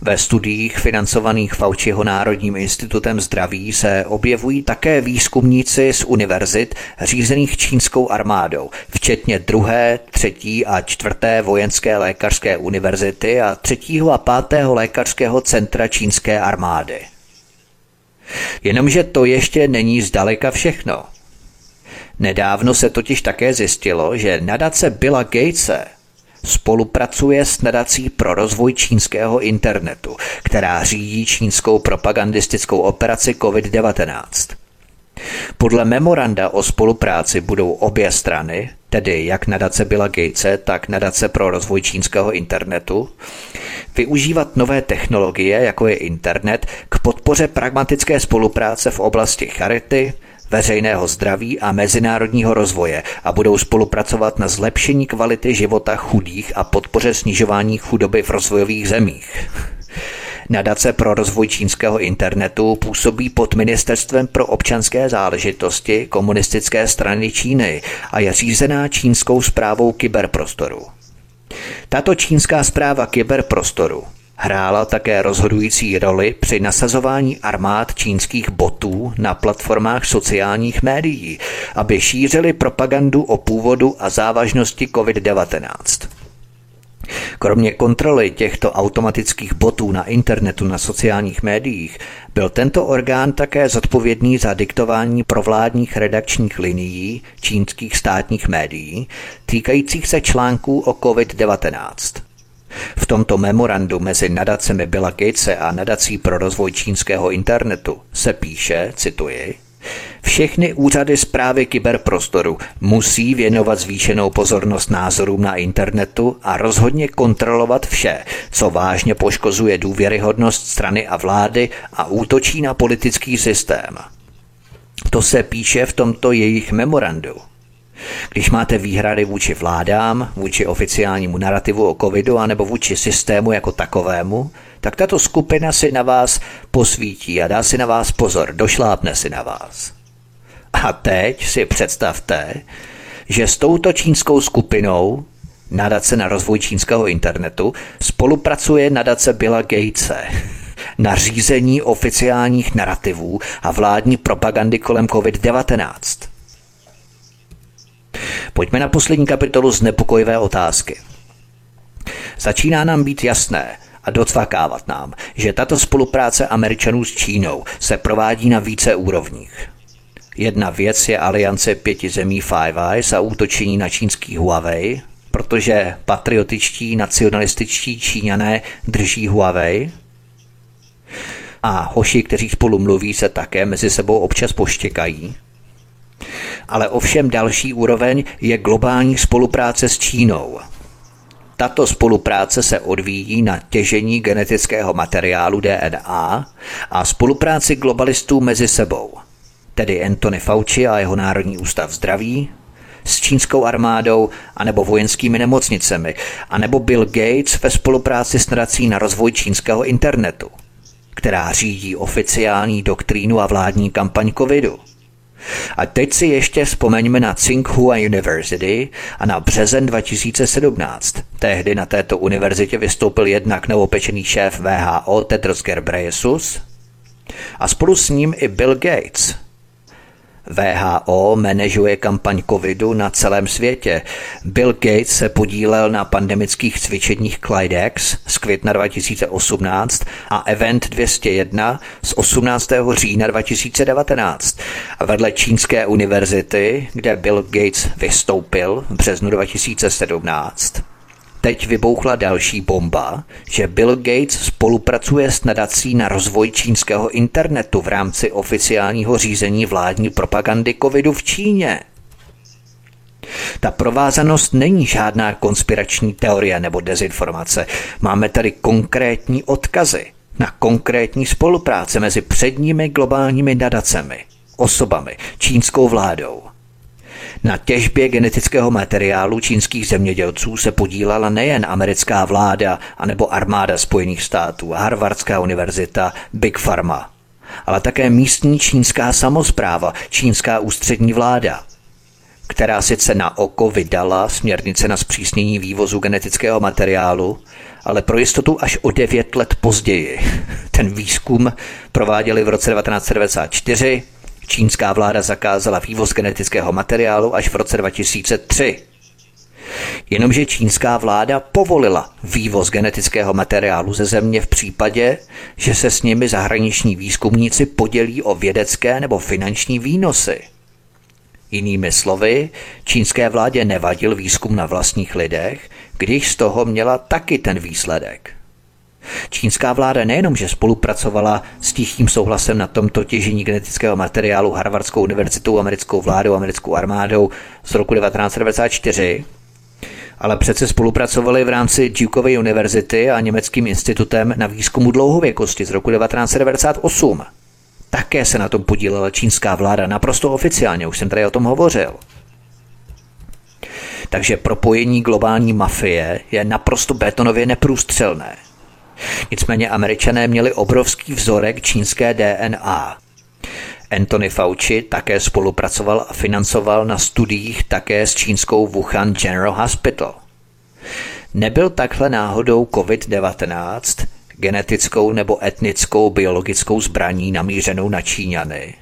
Ve studiích financovaných Fauciho Národním institutem zdraví se objevují také výzkumníci z univerzit řízených čínskou armádou, včetně druhé, třetí a čtvrté vojenské lékařské univerzity a třetího a pátého lékařského centra čínské armády. Jenomže to ještě není zdaleka všechno. Nedávno se totiž také zjistilo, že nadace Billa Gatese spolupracuje s nadací pro rozvoj čínského internetu, která řídí čínskou propagandistickou operaci covid devatenáct. Podle memoranda o spolupráci budou obě strany, tedy jak nadace Billa Gatese, tak nadace pro rozvoj čínského internetu, využívat nové technologie, jako je internet, k podpoře pragmatické spolupráce v oblasti charity, veřejného zdraví a mezinárodního rozvoje a budou spolupracovat na zlepšení kvality života chudých a podpoře snižování chudoby v rozvojových zemích. Nadace pro rozvoj čínského internetu působí pod Ministerstvem pro občanské záležitosti Komunistické strany Číny a je řízená čínskou správou kyberprostoru. Tato čínská správa kyberprostoru hrála také rozhodující roli při nasazování armád čínských botů na platformách sociálních médií, aby šířili propagandu o původu a závažnosti covid devatenáct. Kromě kontroly těchto automatických botů na internetu na sociálních médiích byl tento orgán také zodpovědný za diktování provládních redakčních linií čínských státních médií týkajících se článků o covid devatenáct. V tomto memorandu mezi nadacemi Billa Gatese a nadací pro rozvoj čínského internetu se píše, cituji, všechny úřady správy kyberprostoru musí věnovat zvýšenou pozornost názorům na internetu a rozhodně kontrolovat vše, co vážně poškozuje důvěryhodnost strany a vlády a útočí na politický systém. To se píše v tomto jejich memorandu. Když máte výhrady vůči vládám, vůči oficiálnímu narativu o covidu anebo vůči systému jako takovému, tak tato skupina si na vás posvítí a dá si na vás pozor, došlápne si na vás. A teď si představte, že s touto čínskou skupinou nadace na rozvoj čínského internetu spolupracuje nadace Billa Gatese na řízení oficiálních narativů a vládní propagandy kolem covid devatenáct. Pojďme na poslední kapitolu znepokojivé otázky. Začíná nám být jasné a docvakávat nám, že tato spolupráce Američanů s Čínou se provádí na více úrovních. Jedna věc je aliance pěti zemí Five Eyes a útočení na čínský Huawei, protože patriotičtí nacionalističtí Číňané drží Huawei. A hoši, kteří spolu mluví, se také mezi sebou občas poštěkají. Ale ovšem další úroveň je globální spolupráce s Čínou. Tato spolupráce se odvíjí na těžení genetického materiálu D N A a spolupráci globalistů mezi sebou, tedy Anthony Fauci a jeho Národní ústav zdraví, s čínskou armádou anebo vojenskými nemocnicemi, anebo Bill Gates ve spolupráci s nadací na rozvoj čínského internetu, která řídí oficiální doktrínu a vládní kampaň covidu. A teď si ještě vzpomeňme na Tsinghua University a na březen dva tisíce sedmnáct. Tehdy na této univerzitě vystoupil jednak novopečený šéf W H O Tedros Ghebreyesus a spolu s ním i Bill Gates. W H O manažuje kampaň covidu na celém světě. Bill Gates se podílel na pandemických cvičeních Clydex z května dva tisíce osmnáct a Event dvě stě jedna z osmnáctého října dva tisíce devatenáct. A vedle Čínské univerzity, kde Bill Gates vystoupil v březnu dva tisíce sedmnáct, teď vybouchla další bomba, že Bill Gates spolupracuje s nadací na rozvoj čínského internetu v rámci oficiálního řízení vládní propagandy covidu v Číně. Ta provázanost není žádná konspirační teorie nebo dezinformace. Máme tady konkrétní odkazy na konkrétní spolupráce mezi předními globálními nadacemi, osobami, čínskou vládou. Na těžbě genetického materiálu čínských zemědělců se podílala nejen americká vláda anebo armáda Spojených států, Harvardská univerzita, Big Pharma, ale také místní čínská samospráva, čínská ústřední vláda, která sice na oko vydala směrnice na zpřísnění vývozu genetického materiálu, ale pro jistotu až o devět let později. Ten výzkum prováděli v roce devatenáct set devadesát čtyři, čínská vláda zakázala vývoz genetického materiálu až v roce dva tisíce tři. Jenomže čínská vláda povolila vývoz genetického materiálu ze země v případě, že se s nimi zahraniční výzkumníci podělí o vědecké nebo finanční výnosy. Jinými slovy, čínské vládě nevadil výzkum na vlastních lidech, když z toho měla taky ten výsledek. Čínská vláda nejenom, že spolupracovala s tichým souhlasem na tomto těžení genetického materiálu Harvardskou univerzitou, americkou vládou, americkou armádou z roku devatenáct set devadesát čtyři, ale přece spolupracovali v rámci Dukeovy univerzity a německým institutem na výzkumu dlouhověkosti z roku devatenáct set devadesát osm. Také se na tom podílela čínská vláda naprosto oficiálně, už jsem tady o tom hovořil. Takže propojení globální mafie je naprosto betonově neprůstřelné. Nicméně Američané měli obrovský vzorek čínské D N A. Anthony Fauci také spolupracoval a financoval na studiích také s čínskou Wuhan General Hospital. Nebyl takhle náhodou covid devatenáct genetickou nebo etnickou biologickou zbraní namířenou na Číňany,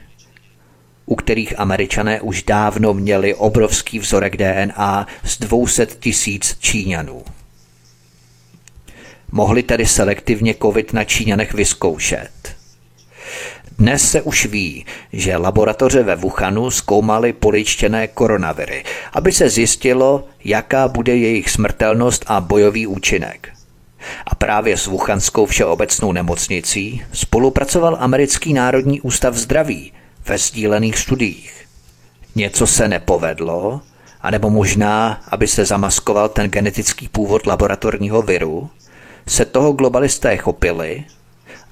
u kterých Američané už dávno měli obrovský vzorek D N A z dvě stě tisíc Číňanů. Mohli tedy selektivně covid na Číňanech vyzkoušet. Dnes se už ví, že laboratoře ve Wuhanu zkoumaly poličtěné koronaviry, aby se zjistilo, jaká bude jejich smrtelnost a bojový účinek. A právě s Wuhanskou všeobecnou nemocnicí spolupracoval Americký národní ústav zdraví ve sdílených studiích. Něco se nepovedlo, anebo možná, aby se zamaskoval ten genetický původ laboratorního viru, se toho globalisté chopili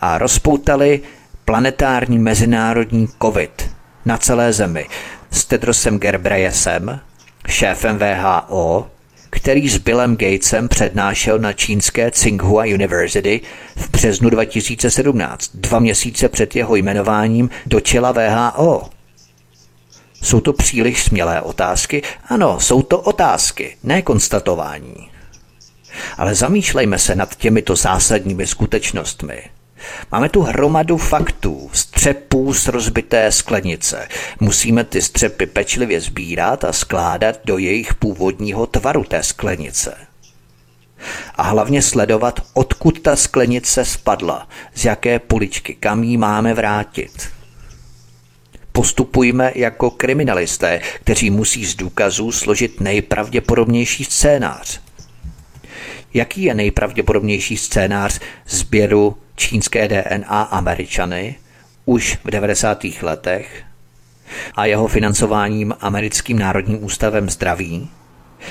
a rozpoutali planetární mezinárodní covid na celé zemi s Tedrosem Ghebreyesusem, šéfem W H O, který s Billem Gatesem přednášel na čínské Tsinghua University v březnu dva tisíce sedmnáct, dva měsíce před jeho jmenováním do čela W H O. Jsou to příliš smělé otázky? Ano, jsou to otázky, ne konstatování. Ale zamýšlejme se nad těmito zásadními skutečnostmi. Máme tu hromadu faktů, střepů z rozbité sklenice. Musíme ty střepy pečlivě sbírat a skládat do jejich původního tvaru té sklenice. A hlavně sledovat, odkud ta sklenice spadla, z jaké poličky, kam ji máme vrátit. Postupujme jako kriminalisté, kteří musí z důkazů složit nejpravděpodobnější scénář. Jaký je nejpravděpodobnější scénář sběru čínské D N A Američany už v devadesátých letech a jeho financováním Americkým národním ústavem zdraví,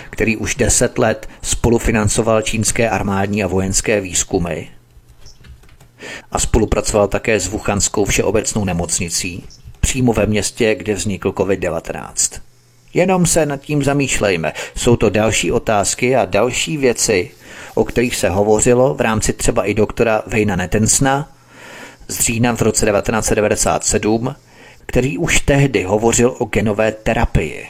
který už deset let spolufinancoval čínské armádní a vojenské výzkumy a spolupracoval také s Wuhanskou všeobecnou nemocnicí přímo ve městě, kde vznikl covid devatenáct. Jenom se nad tím zamýšlejme. Jsou to další otázky a další věci, o kterých se hovořilo v rámci třeba i doktora Wayna Nathansona z října v roce devatenáct set devadesát sedm, který už tehdy hovořil o genové terapii.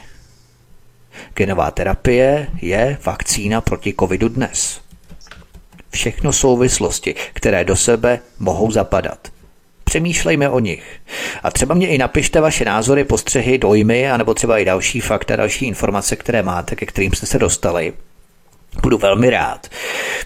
Genová terapie je vakcína proti covidu dnes. Všechno souvislosti, které do sebe mohou zapadat. Přemýšlejme o nich. A třeba mě i napište vaše názory, postřehy, dojmy, anebo třeba i další fakta, další informace, které máte, ke kterým jste se dostali. Budu velmi rád,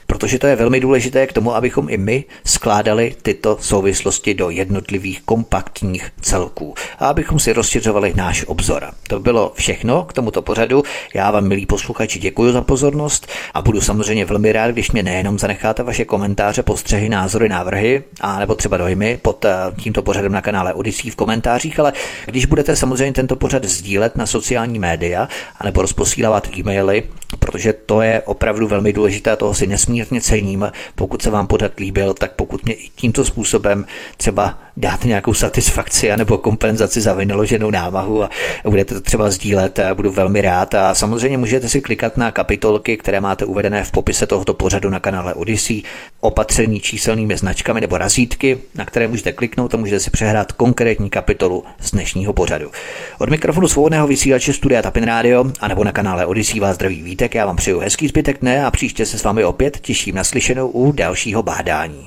protože to je velmi důležité k tomu, abychom i my skládali tyto souvislosti do jednotlivých kompaktních celků a abychom si rozšiřovali náš obzor. To bylo všechno k tomuto pořadu. Já vám, milí posluchači, děkuji za pozornost a budu samozřejmě velmi rád, když mě nejenom zanecháte vaše komentáře, postřehy, názory, návrhy a nebo třeba dojmy pod tímto pořadem na kanále Odyssey v komentářích, ale když budete samozřejmě tento pořad sdílet na sociální média anebo rozposílávat e-maily, protože to je opravdu velmi důležité, toho si nesmírně cením. Pokud se vám pořad líbil, tak pokud mě i tímto způsobem třeba dát nějakou satisfakci anebo kompenzaci za vynaloženou námahu a budete to třeba sdílet, a budu velmi rád. A samozřejmě můžete si klikat na kapitolky, které máte uvedené v popise tohoto pořadu na kanále Odyssey, opatření číselnými značkami nebo razítky, na které můžete kliknout a můžete si přehrát konkrétní kapitolu z dnešního pořadu. Od mikrofonu svobodného vysílače Studia Tapin Radio a nebo na kanále Odyssey vás zdraví Vítek. Já vám přeju hezký zbytek dne a příště se s vámi opět těším na slyšenou u dalšího bádání.